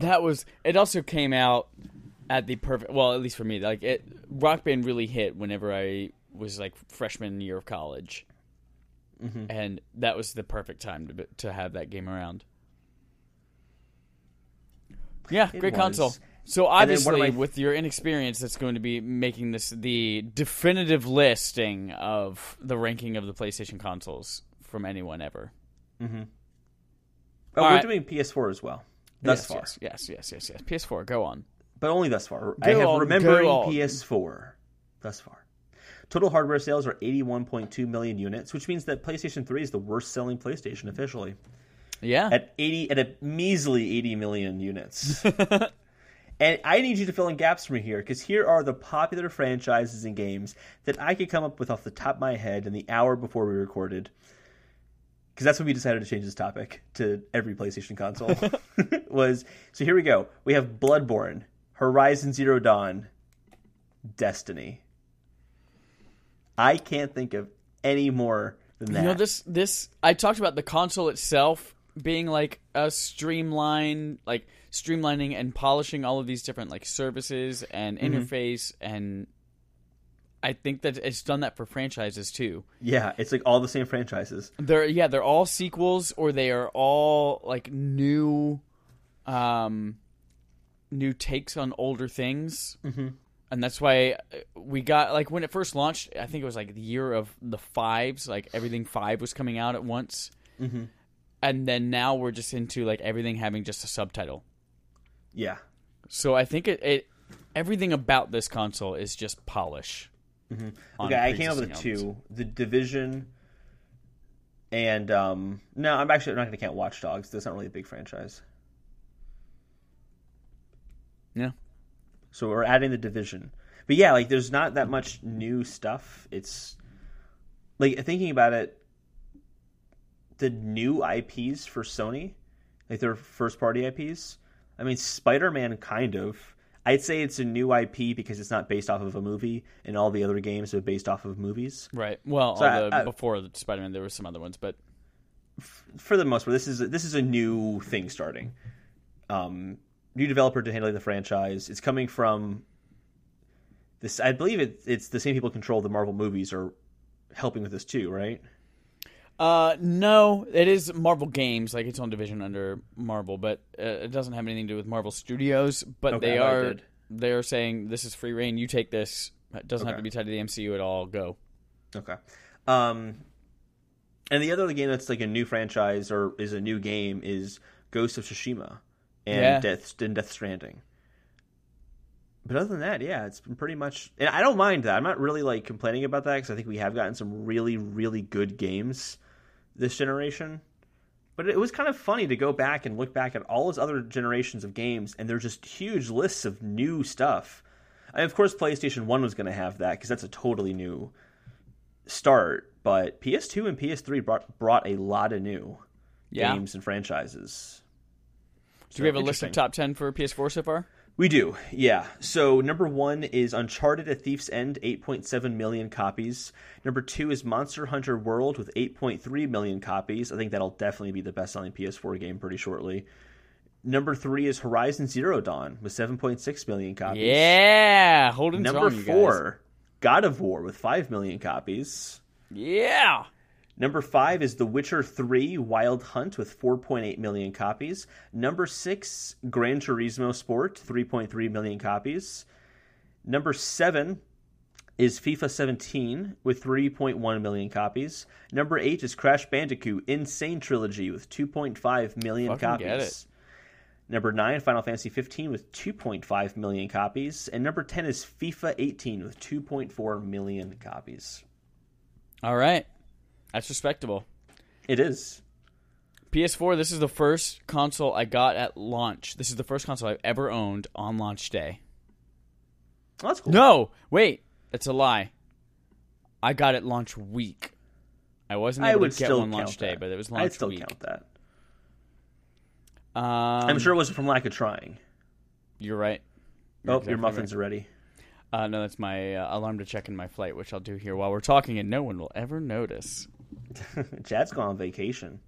It also came out at the perfect... Well, at least for me. Rock Band really hit whenever I was like freshman year of college. And that was the perfect time to have that game around. Yeah, great console. So obviously, with your inexperience, that's going to be making this the definitive listing of the ranking of the PlayStation consoles from anyone ever. Oh, we're doing PS4 as well. Thus far. Yes. PS4, go on. But only thus far. I have remembering PS4 thus far. Total hardware sales are 81.2 million units, which means that PlayStation 3 is the worst-selling PlayStation officially. Yeah, at a measly 80 million units. And I need you to fill in gaps for me here, because here are the popular franchises and games that I could come up with off the top of my head in the hour before we recorded. because that's when we decided to change this topic to every PlayStation console, was, so here we go. We have Bloodborne, Horizon Zero Dawn, Destiny. I can't think of any more than that. You know, this I talked about the console itself being like a streamlining and polishing all of these different like services and interface, and I think that it's done that for franchises too. Yeah, it's like all the same franchises. They're all sequels, or they are all like new takes on older things. Mm-hmm. And that's why we got, like, when it first launched, I think it was like the year of the fives, like everything five was coming out at once. Mm-hmm. And then now we're just into like everything having just a subtitle. Yeah. So I think everything about this console is just polish. Mm-hmm. Okay, I came up with two: The Division, and no, I'm not going to count Watch Dogs. That's not really a big franchise. Yeah. So we're adding The Division, but yeah, like there's not that much new stuff. It's like, thinking about it, the new IPs for Sony, like their first party IPs. I mean, Spider-Man, kind of. I'd say it's a new IP because it's not based off of a movie, and all the other games are based off of movies. Right. Well, so before Spider-Man, there were some other ones, but for the most part, this is a new thing starting. New developer to handling the franchise. It's coming from this. I believe it's the same people who control the Marvel movies are helping with this too, right? No, it is Marvel Games, like its own division under Marvel, but it doesn't have anything to do with Marvel Studios, but okay, they are saying this is free reign, you take this, it doesn't have to be tied to the MCU at all, go. Okay. And the other game that's like a new franchise or is a new game is Ghost of Tsushima and Death Stranding. But other than that, yeah, it's been pretty much... And I don't mind that. I'm not really like complaining about that because I think we have gotten some really, really good games this generation. But it was kind of funny to go back and look back at all those other generations of games, and they're just huge lists of new stuff. And of course, PlayStation 1 was going to have that because that's a totally new start. But PS2 and PS3 brought a lot of new games and franchises. Do we have a list of top 10 for PS4 so far? We do, yeah. So number 1 is Uncharted: A Thief's End, 8.7 million copies. Number 2 is Monster Hunter World with 8.3 million copies. I think that'll definitely be the best-selling PS4 game pretty shortly. Number 3 is Horizon Zero Dawn with 7.6 million copies. Yeah, holding strong, you guys. Number 4, God of War with 5 million copies. Yeah. Number 5 is The Witcher 3 Wild Hunt with 4.8 million copies. Number 6, Gran Turismo Sport, 3.3 million copies. Number 7 is FIFA 17 with 3.1 million copies. Number 8 is Crash Bandicoot Insane Trilogy with 2.5 million copies. Get it. Number 9, Final Fantasy 15 with 2.5 million copies. And number 10 is FIFA 18 with 2.4 million copies. All right. That's respectable. It is. PS4, this is the first console I got at launch. This is the first console I've ever owned on launch day. Oh, that's cool. No, wait. That's a lie. I got it launch week. I wasn't able to get one launch day, but it was launch week. I'd still count that. I'm sure it wasn't from lack of trying. You're right. Your muffins are ready. No, that's my alarm to check in my flight, which I'll do here while we're talking, and no one will ever notice. Chad's gone on vacation,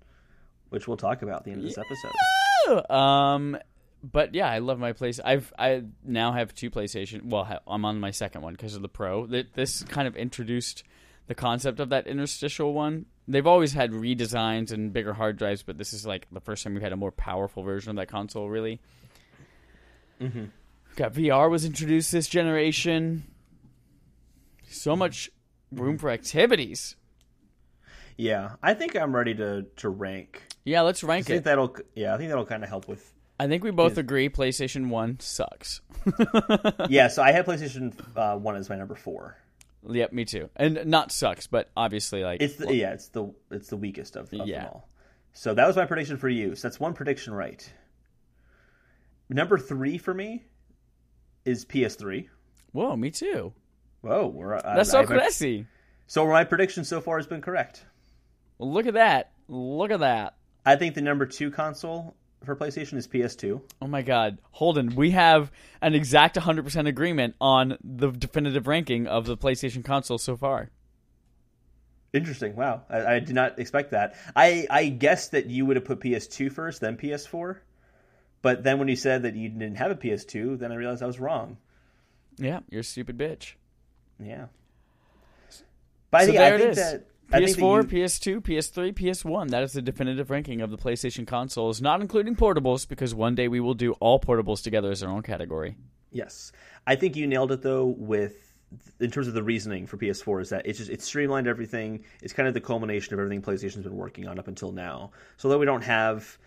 which we'll talk about at the end of this episode. But yeah, I love my PlayStation. I now have two PlayStation. Well, I'm on my second one because of the Pro. This kind of introduced the concept of that interstitial one. They've always had redesigns and bigger hard drives, but this is like the first time we've had a more powerful version of that console, really. Mm-hmm. Got VR was introduced this generation. So much room for activities. Yeah, I think I'm ready to rank. Yeah, let's rank it. I think that'll kind of help with... I think we both agree PlayStation 1 sucks. Yeah, so I had PlayStation 1 as my number 4. Yep, me too. And not sucks, but obviously like... It's the weakest of them all. So that was my prediction for you. So that's one prediction right. Number 3 for me is PS3. Whoa, me too. Whoa. That's so classy. So my prediction so far has been correct. Well, look at that. Look at that. I think the number 2 console for PlayStation is PS2. Oh my God. Holden, we have an exact 100% agreement on the definitive ranking of the PlayStation console so far. Interesting. Wow. I did not expect that. I guessed that you would have put PS2 first, then PS4. But then when you said that you didn't have a PS2, then I realized I was wrong. Yeah, you're a stupid bitch. Yeah. But so I think that PS4, PS2, PS3, PS1. That is the definitive ranking of the PlayStation consoles, not including portables, because one day we will do all portables together as their own category. Yes. I think you nailed it, though, in terms of the reasoning for PS4 is that it's streamlined everything. It's kind of the culmination of everything PlayStation's been working on up until now. So though we don't have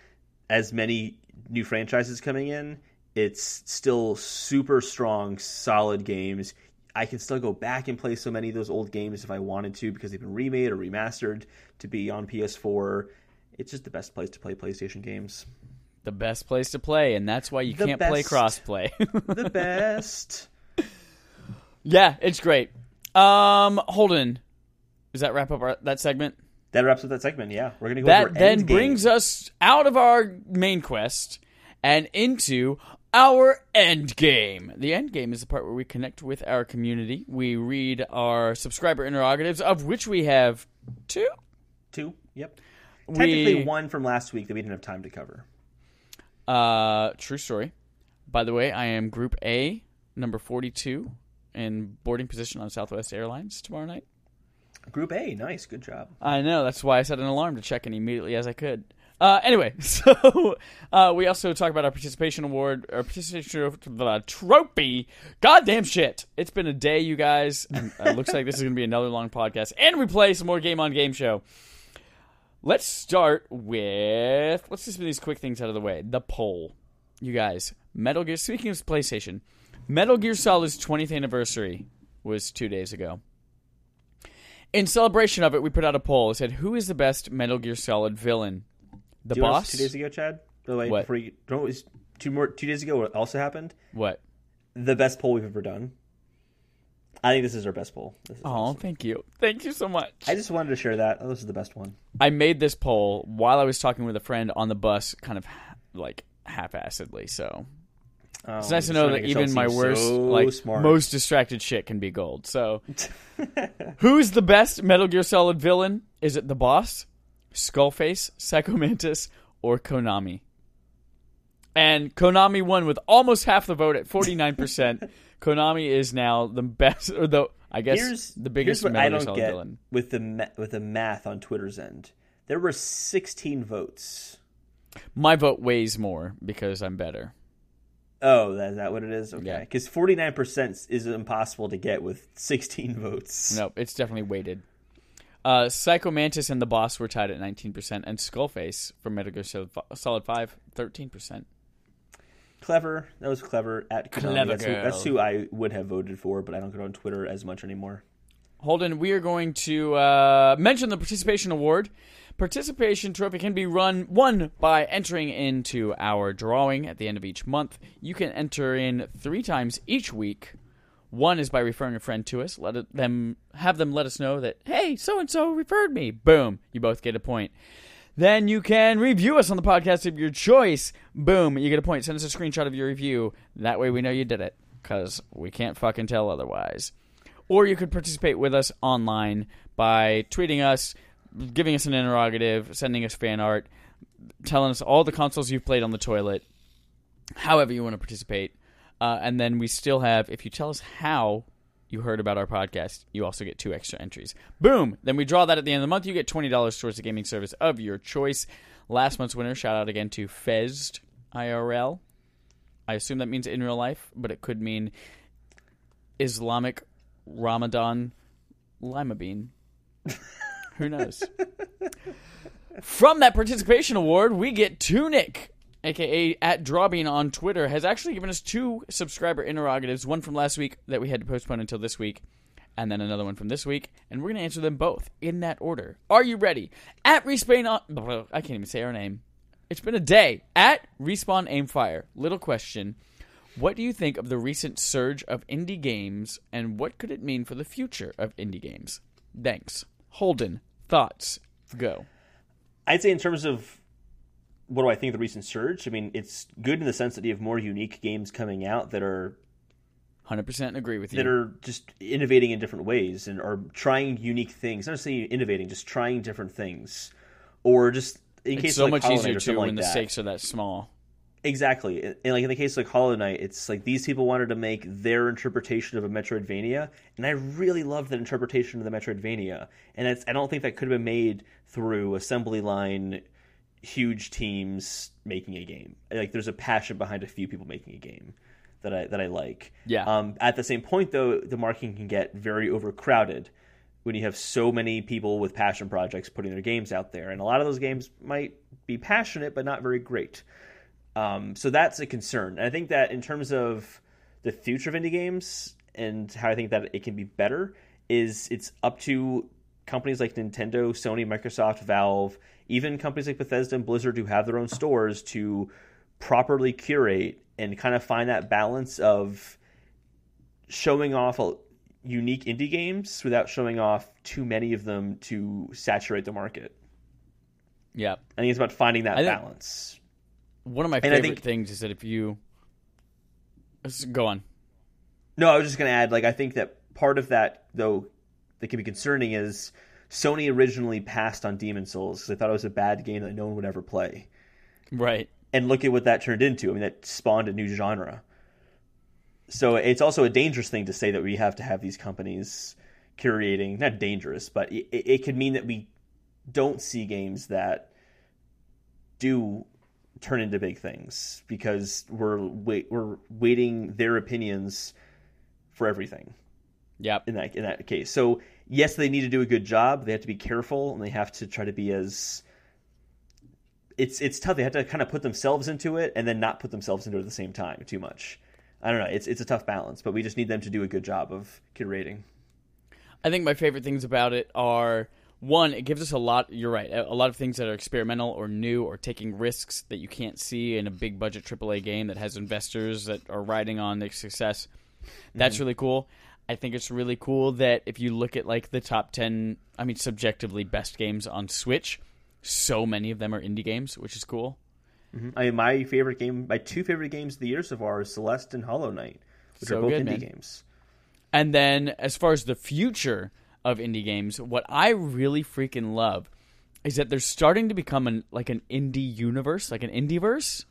as many new franchises coming in, it's still super strong, solid games. I can still go back and play so many of those old games if I wanted to because they've been remade or remastered to be on PS4. It's just the best place to play PlayStation games. The best place to play, and that's why you can't play crossplay. The best. Yeah, it's great. Holden, does that wrap up that segment? That wraps up that segment, yeah. We're going to go over Endgame. That then brings us out of our main quest and into our end game. The end game is the part where we connect with our community. We read our subscriber interrogatives, of which we have two. Two, yep. Technically one from last week that we didn't have time to cover. True story. By the way, I am Group A, number 42, in boarding position on Southwest Airlines tomorrow night. Group A, nice, good job. I know, that's why I set an alarm to check in immediately as I could. Anyway, so we also talk about our participation award, our participation trophy. Goddamn shit. It's been a day, you guys. It looks like this is going to be another long podcast. And we play some more Game on Game show. Let's start with... Let's just get these quick things out of the way. The poll. You guys, Metal Gear... Speaking of PlayStation, Metal Gear Solid's 20th anniversary was 2 days ago. In celebration of it, we put out a poll. It said, who is the best Metal Gear Solid villain? The boss? 2 days ago, Chad? What? Two days ago, what also happened? What? The best poll we've ever done. I think this is our best poll. Oh, thank you. Thank you so much. I just wanted to share that. Oh, this is the best one. I made this poll while I was talking with a friend on the bus, kind of like half-assedly, so... Oh, it's nice to know that even my worst, most distracted shit can be gold. So, who's the best Metal Gear Solid villain? Is it the boss, Skullface, Psycho Mantis, or Konami? And Konami won with almost half the vote at 49%. Konami is now the best, or the biggest Metal Gear Solid villain. With the math on Twitter's end, there were 16 votes. My vote weighs more because I'm better. Oh, is that what it is? Okay. Because 49% is impossible to get with 16 votes. No, it's definitely weighted. Psycho Mantis and the boss were tied at 19%, and Skullface from Metal Gear Solid 5, 13%. Clever. That was clever. At Konami. That's who I would have voted for, but I don't get on Twitter as much anymore. Holden, we are going to mention the Participation Award. Participation trophy can be won by entering into our drawing at the end of each month. You can enter in 3 times each week. One is by referring a friend to us. Let us know that, hey, so-and-so referred me. Boom. You both get a point. Then you can review us on the podcast of your choice. Boom. You get a point. Send us a screenshot of your review. That way we know you did it because we can't fucking tell otherwise. Or you could participate with us online by tweeting us, giving us an interrogative, sending us fan art, telling us all the consoles you've played on the toilet, however you want to participate. And then we still have, if you tell us how you heard about our podcast, you also get 2 extra entries. Boom! Then we draw that at the end of the month. You get $20 towards the gaming service of your choice. Last month's winner, shout out again to Fezd IRL. I assume that means in real life, but it could mean Islamic Ramadan Lima Bean. Who knows? From that participation award, we get Tunic, a.k.a. at Drawbean on Twitter, has actually given us 2 subscriber interrogatives, one from last week that we had to postpone until this week, and then another one from this week, and we're going to answer them both in that order. Are you ready? At Respawn... I can't even say our name. It's been a day. At Respawn Aim Fire. Little question. What do you think of the recent surge of indie games, and what could it mean for the future of indie games? Thanks. Holden, thoughts? Go. I'd say in terms of what do I think of the recent surge, I mean, it's good in the sense that you have more unique games coming out that are... 100% agree with you. That are just innovating in different ways and are trying unique things. Not necessarily innovating, just trying different things. Or just... in case it's so much easier, too, when the stakes are that small. Exactly. And like in the case of like Hollow Knight, it's like these people wanted to make their interpretation of a Metroidvania, and I really loved that interpretation of the Metroidvania. And it's, I don't think that could have been made through assembly line, huge teams making a game. Like there's a passion behind a few people making a game that I like. Yeah. At the same point, though, the marketing can get very overcrowded when you have so many people with passion projects putting their games out there. And a lot of those games might be passionate, but not very great. So that's a concern. And I think that in terms of the future of indie games and how I think that it can be better is it's up to companies like Nintendo, Sony, Microsoft, Valve, even companies like Bethesda and Blizzard who have their own stores to properly curate and kind of find that balance of showing off a unique indie games without showing off too many of them to saturate the market. Yeah. I think it's about finding that balance. One of my favorite things is that if you... Go on. No, I was just going to add, like, I think that part of that, though, that can be concerning is Sony originally passed on Demon's Souls because they thought it was a bad game that no one would ever play. Right. And look at what that turned into. I mean, that spawned a new genre. So it's also a dangerous thing to say that we have to have these companies curating. Not dangerous, but it could mean that we don't see games that do turn into big things because we're waiting their opinions for everything. Yeah. In that case, so yes, they need to do a good job. They have to be careful, and they have to try to be as. It's tough. They have to kind of put themselves into it, and then not put themselves into it at the same time too much. I don't know. It's a tough balance, but we just need them to do a good job of curating. I think my favorite things about it are, one, it gives us a lot, you're right, a lot of things that are experimental or new or taking risks that you can't see in a big budget AAA game that has investors that are riding on their success. That's really cool. I think it's really cool that if you look at like the top 10, I mean, subjectively best games on Switch, so many of them are indie games, which is cool. Mm-hmm. I mean, my two favorite games of the year so far are Celeste and Hollow Knight, which are both indie games. And then as far as the future of indie games, what I really freaking love is that they're starting to become an indie universe, like an indieverse.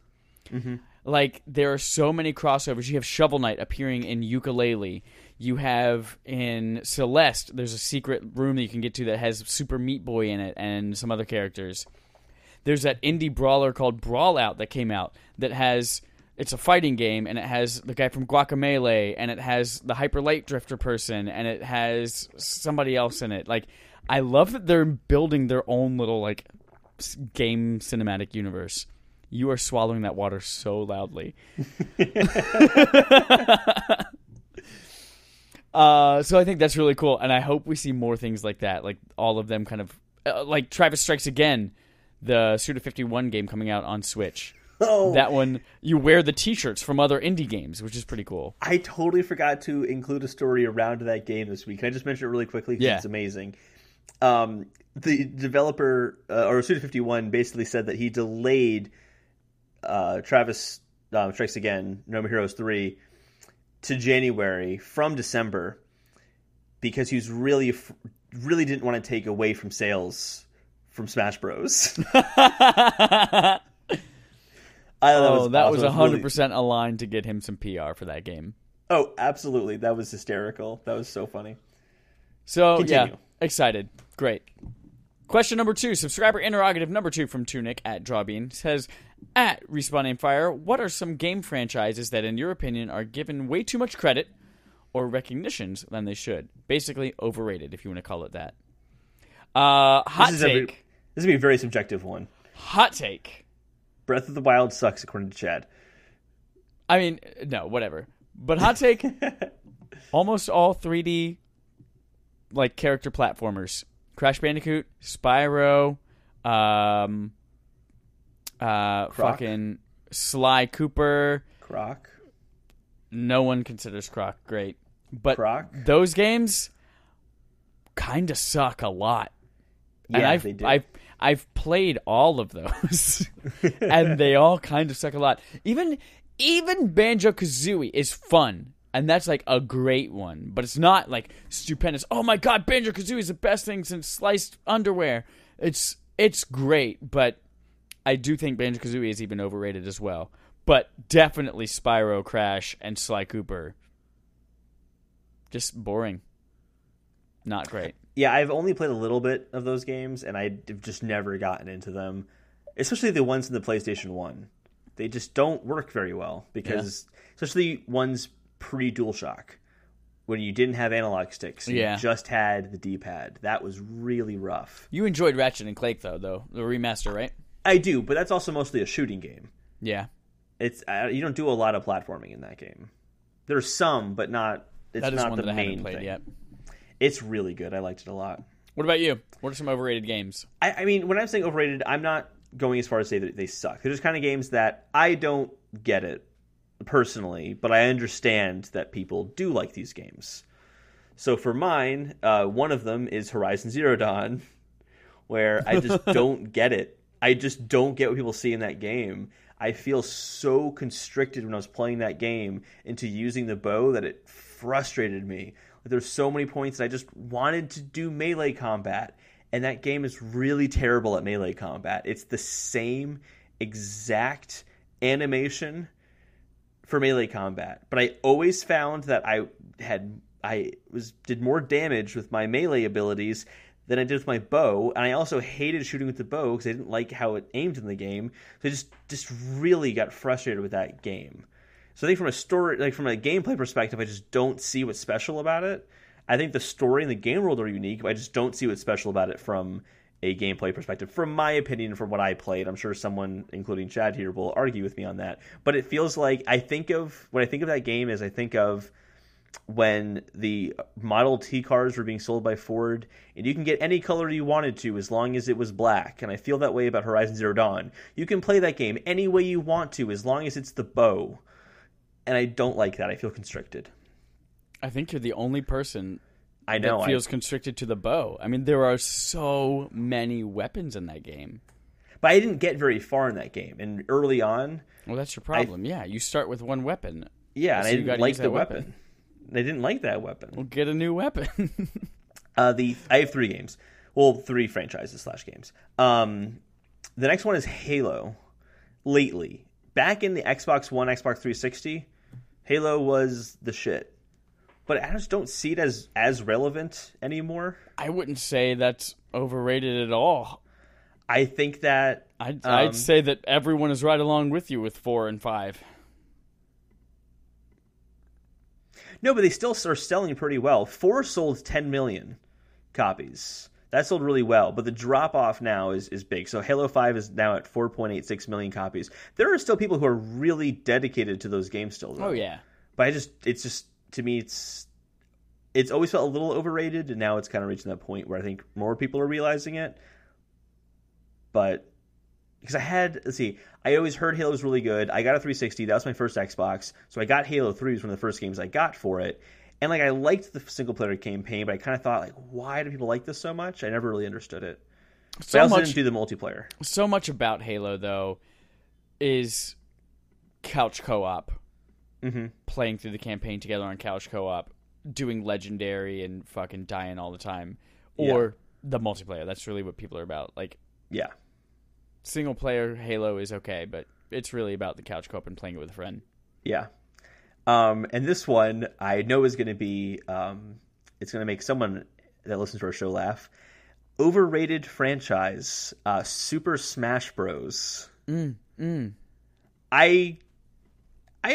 Mm-hmm. Like there are so many crossovers. You have Shovel Knight appearing in Yooka-Laylee. You have in Celeste, there's a secret room that you can get to that has Super Meat Boy in it and some other characters. There's that indie brawler called Brawl Out that came out that has... It's a fighting game, and it has the guy from Guacamelee, and it has the Hyper Light Drifter person, and it has somebody else in it. Like, I love that they're building their own little, like, game cinematic universe. You are swallowing that water so loudly. So I think that's really cool, and I hope we see more things like that. Like, all of them kind of... like, Travis Strikes Again... The Suda51 game coming out on Switch. Oh. That one, you wear the t-shirts from other indie games, which is pretty cool. I totally forgot to include a story around that game this week. Can I just mention it really quickly? Because it's amazing. The developer, or Suda51, basically said that he delayed Travis Strikes Again, No More Heroes 3, to January from December because he was really didn't want to take away from sales from Smash Bros. That was 100% really... aligned to get him some PR for that game. Oh, absolutely. That was hysterical. That was so funny. So, continue. Yeah, excited. Great. Question number 2, subscriber interrogative number 2 from Tunic at Drawbean says, at Respawn Aim Fire, what are some game franchises that, in your opinion, are given way too much credit or recognitions than they should? Basically, overrated, if you want to call it that. This is going to be a very subjective one. Hot take. Breath of the Wild sucks, according to Chad. I mean, no, whatever. But hot take, almost all 3D, like, character platformers. Crash Bandicoot, Spyro, fucking Sly Cooper. Croc. No one considers Croc great. But those games kind of suck a lot. And I've played all of those, and they all kind of suck a lot. Even Banjo-Kazooie is fun, and that's like a great one, but it's not like stupendous. Oh my god, Banjo-Kazooie is the best thing since sliced underwear. It's great, but I do think Banjo-Kazooie is even overrated as well. But definitely Spyro, Crash, and Sly Cooper. Just boring. Not great. Yeah, I've only played a little bit of those games, and I've just never gotten into them. Especially the ones in the PlayStation 1. They just don't work very well, because especially ones pre-DualShock, when you didn't have analog sticks. You just had the D-pad. That was really rough. You enjoyed Ratchet & Clank, though. The remaster, right? I do, but that's also mostly a shooting game. Yeah. You don't do a lot of platforming in that game. There's some, but not. It's that is not one the that main I haven't played thing. Yet. It's really good. I liked it a lot. What about you? What are some overrated games? I mean, when I'm saying overrated, I'm not going as far as to say that they suck. They're just kind of games that I don't get it personally, but I understand that people do like these games. So for mine, one of them is Horizon Zero Dawn, where I just don't get it. I just don't get what people see in that game. I feel so constricted when I was playing that game into using the bow that it frustrated me. There's so many points that I just wanted to do melee combat, and that game is really terrible at melee combat. It's the same exact animation for melee combat, but I always found that I did more damage with my melee abilities than I did with my bow, and I also hated shooting with the bow because I didn't like how it aimed in the game. So I just really got frustrated with that game. So I think from a gameplay perspective, I just don't see what's special about it. I think the story and the game world are unique, but I just don't see what's special about it from a gameplay perspective. From my opinion, from what I played, I'm sure someone, including Chad here, will argue with me on that. But it feels like when I think of that game is I think of when the Model T cars were being sold by Ford, and you can get any color you wanted to as long as it was black. And I feel that way about Horizon Zero Dawn. You can play that game any way you want to as long as it's the bow. And I don't like that. I feel constricted. I think you're the only person that feels constricted to the bow. I mean, there are so many weapons in that game. But I didn't get very far in that game. And early on... Well, that's your problem. You start with one weapon. Yeah, and I didn't like the weapon. I didn't like that weapon. Well, get a new weapon. I have three games. Well, three franchises/games. The next one is Halo. Lately. Back in the Xbox One, Xbox 360... Halo was the shit. But I just don't see it as relevant anymore. I wouldn't say that's overrated at all. I think that... I'd say that everyone is right along with you with 4 and 5. No, but they still are selling pretty well. 4 sold 10 million copies. That sold really well, but the drop-off now is big. So Halo 5 is now at 4.86 million copies. There are still people who are really dedicated to those games still, though. Oh, yeah. But to me, it's always felt a little overrated, and now it's kind of reaching that point where I think more people are realizing it. But, because I always heard Halo was really good. I got a 360. That was my first Xbox. So I got Halo 3. It was one of the first games I got for it. And, I liked the single-player campaign, but I kind of thought, why do people like this so much? I never really understood it. So I also didn't do the multiplayer. So much about Halo, though, is couch co-op. Mm-hmm. Playing through the campaign together on couch co-op, doing Legendary and fucking dying all the time. Or the multiplayer. That's really what people are about. Single-player Halo is okay, but it's really about the couch co-op and playing it with a friend. Yeah. And this one I know is going to be, it's going to make someone that listens to our show laugh. Overrated franchise, Super Smash Bros. I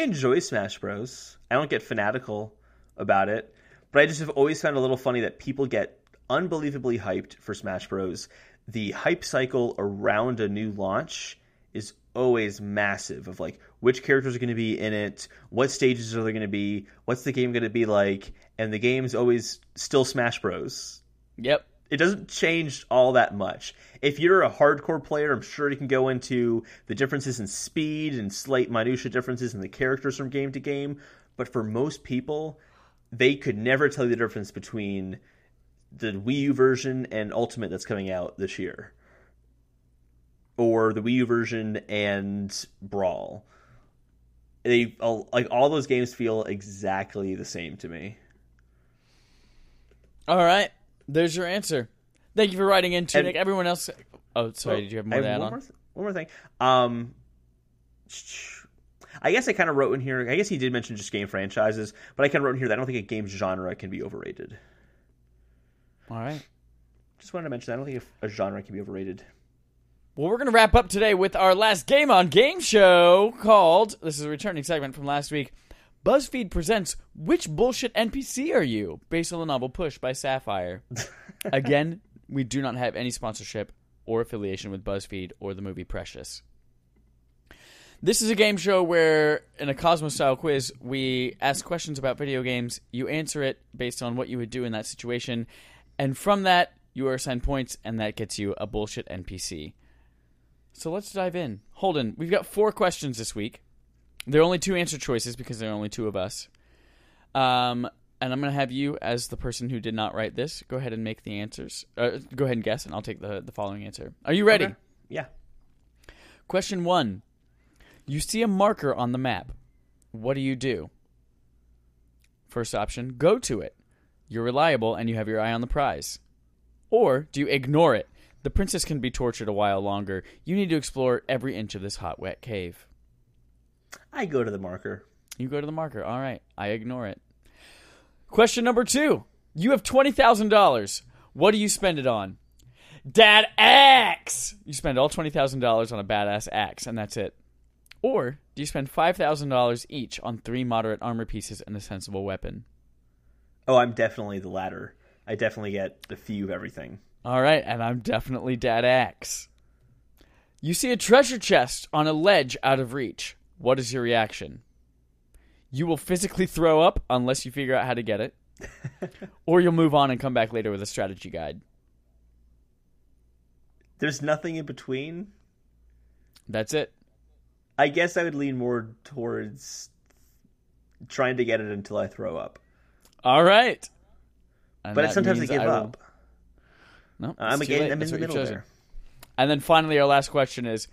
enjoy Smash Bros. I don't get fanatical about it, but I just have always found it a little funny that people get unbelievably hyped for Smash Bros. The hype cycle around a new launch is always massive of which characters are going to be in it, what stages are there going to be, what's the game going to be like, and the game's always still Smash Bros. Yep. It doesn't change all that much. If you're a hardcore player, I'm sure you can go into the differences in speed and slight minutia differences in the characters from game to game, but for most people, they could never tell you the difference between the Wii U version and Ultimate that's coming out this year, or the Wii U version and Brawl. They all those games feel exactly the same to me. All right, there's your answer. Thank you for writing in, Nick. Everyone else. Oh, sorry. Did you have more to add on? One more thing. I guess I kind of wrote in here. I guess he did mention just game franchises, but I kind of wrote in here that I don't think a game genre can be overrated. All right. Just wanted to mention that I don't think a genre can be overrated. Well, we're going to wrap up today with our last game on Game Show called, this is a returning segment from last week, BuzzFeed Presents Which Bullshit NPC Are You? Based on the novel Push by Sapphire. Again, we do not have any sponsorship or affiliation with BuzzFeed or the movie Precious. This is a game show where, in a Cosmo-style quiz, we ask questions about video games. You answer it based on what you would do in that situation. And from that, you are assigned points, and that gets you a bullshit NPC. So let's dive in. Holden, we've got 4 questions this week. There are only 2 answer choices because there are only 2 of us. And I'm going to have you, as the person who did not write this, go ahead and make the answers. Go ahead and guess, and I'll take the following answer. Are you ready? Okay. Yeah. Question 1. You see a marker on the map. What do you do? First option, go to it. You're reliable and you have your eye on the prize. Or do you ignore it? The princess can be tortured a while longer. You need to explore every inch of this hot, wet cave. I go to the marker. You go to the marker. All right. I ignore it. Question number 2. You have $20,000. What do you spend it on? Dad axe! You spend all $20,000 on a badass axe, and that's it. Or do you spend $5,000 each on 3 moderate armor pieces and a sensible weapon? Oh, I'm definitely the latter. I definitely get the few of everything. All right, and I'm definitely Dad Axe. You see a treasure chest on a ledge out of reach. What is your reaction? You will physically throw up unless you figure out how to get it. Or you'll move on and come back later with a strategy guide. There's nothing in between? That's it. I guess I would lean more towards trying to get it until I throw up. All right. And but sometimes I give up. No, I'm in the middle there. And then finally, our last question is,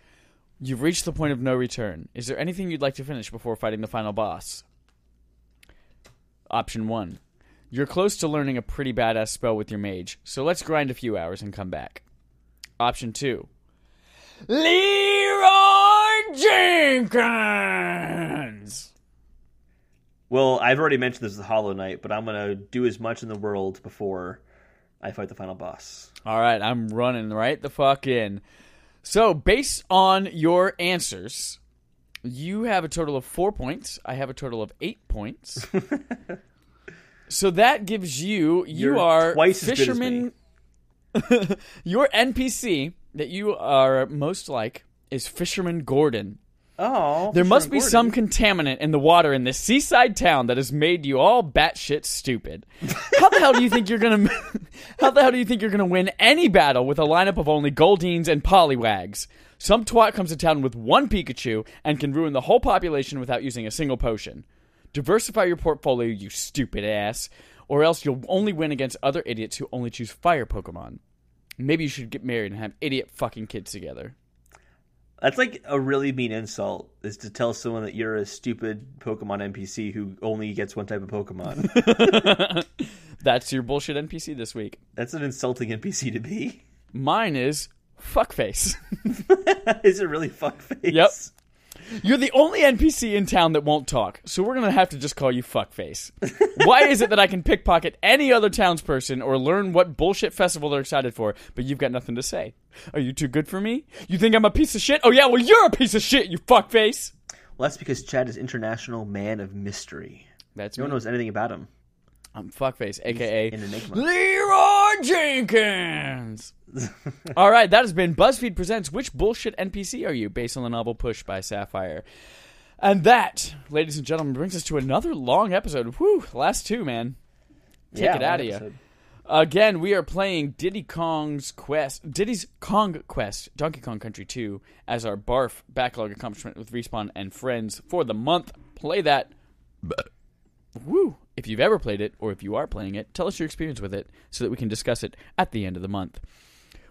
you've reached the point of no return. Is there anything you'd like to finish before fighting the final boss? Option 1. You're close to learning a pretty badass spell with your mage, so let's grind a few hours and come back. Option 2. Leroy Jenkins! Well, I've already mentioned this is the Hollow Knight, but I'm going to do as much in the world before I fight the final boss. All right, I'm running right the fuck in. So, based on your answers, you have a total of 4 points. I have a total of 8 points. So that gives you are twice fisherman. As good as me. Your NPC that you are most like is Fisherman Gordon. Oh, there must be some contaminant in the water in this seaside town that has made you all batshit stupid. How the hell do you think you're gonna? How the hell do you think you're gonna win any battle with a lineup of only Goldines and Pollywags? Some twat comes to town with one Pikachu and can ruin the whole population without using a single potion. Diversify your portfolio, you stupid ass, or else you'll only win against other idiots who only choose fire Pokemon. Maybe you should get married and have idiot fucking kids together. That's like a really mean insult, is to tell someone that you're a stupid Pokemon NPC who only gets one type of Pokemon. That's your bullshit NPC this week. That's an insulting NPC to be. Mine is fuckface. Is it really fuckface? Yep. You're the only NPC in town that won't talk, so we're going to have to just call you fuckface. Why is it that I can pickpocket any other townsperson or learn what bullshit festival they're excited for, but you've got nothing to say? Are you too good for me? You think I'm a piece of shit? Oh yeah, well you're a piece of shit, you fuckface! Well, that's because Chad is International Man of Mystery. That's no one knows anything about him. I'm fuckface, a.k.a. Leroy Jenkins! All right, that has been BuzzFeed Presents Which Bullshit NPC Are You? Based on the novel Push by Sapphire. And that, ladies and gentlemen, brings us to another long episode. Whew, last 2, man. Take it out of you. Again, we are playing Diddy's Kong Quest, Donkey Kong Country 2, as our barf backlog accomplishment with Respawn and Friends for the month. Play that Woo! If you've ever played it, or if you are playing it, tell us your experience with it so that we can discuss it at the end of the month.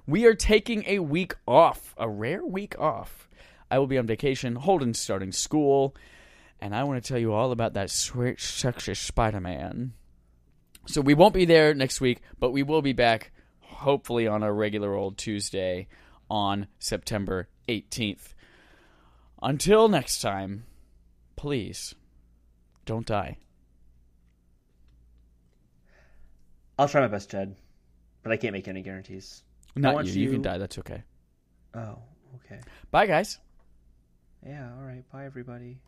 We are taking a week off, a rare week off. I will be on vacation, Holden's starting school, and I want to tell you all about that sweet, sexy Spider-Man. So we won't be there next week, but we will be back, hopefully on our regular old Tuesday on September 18th. Until next time, please don't die. I'll try my best, Chad, but I can't make any guarantees. Not you. You can die. That's okay. Oh, okay. Bye, guys. Yeah, all right. Bye, everybody.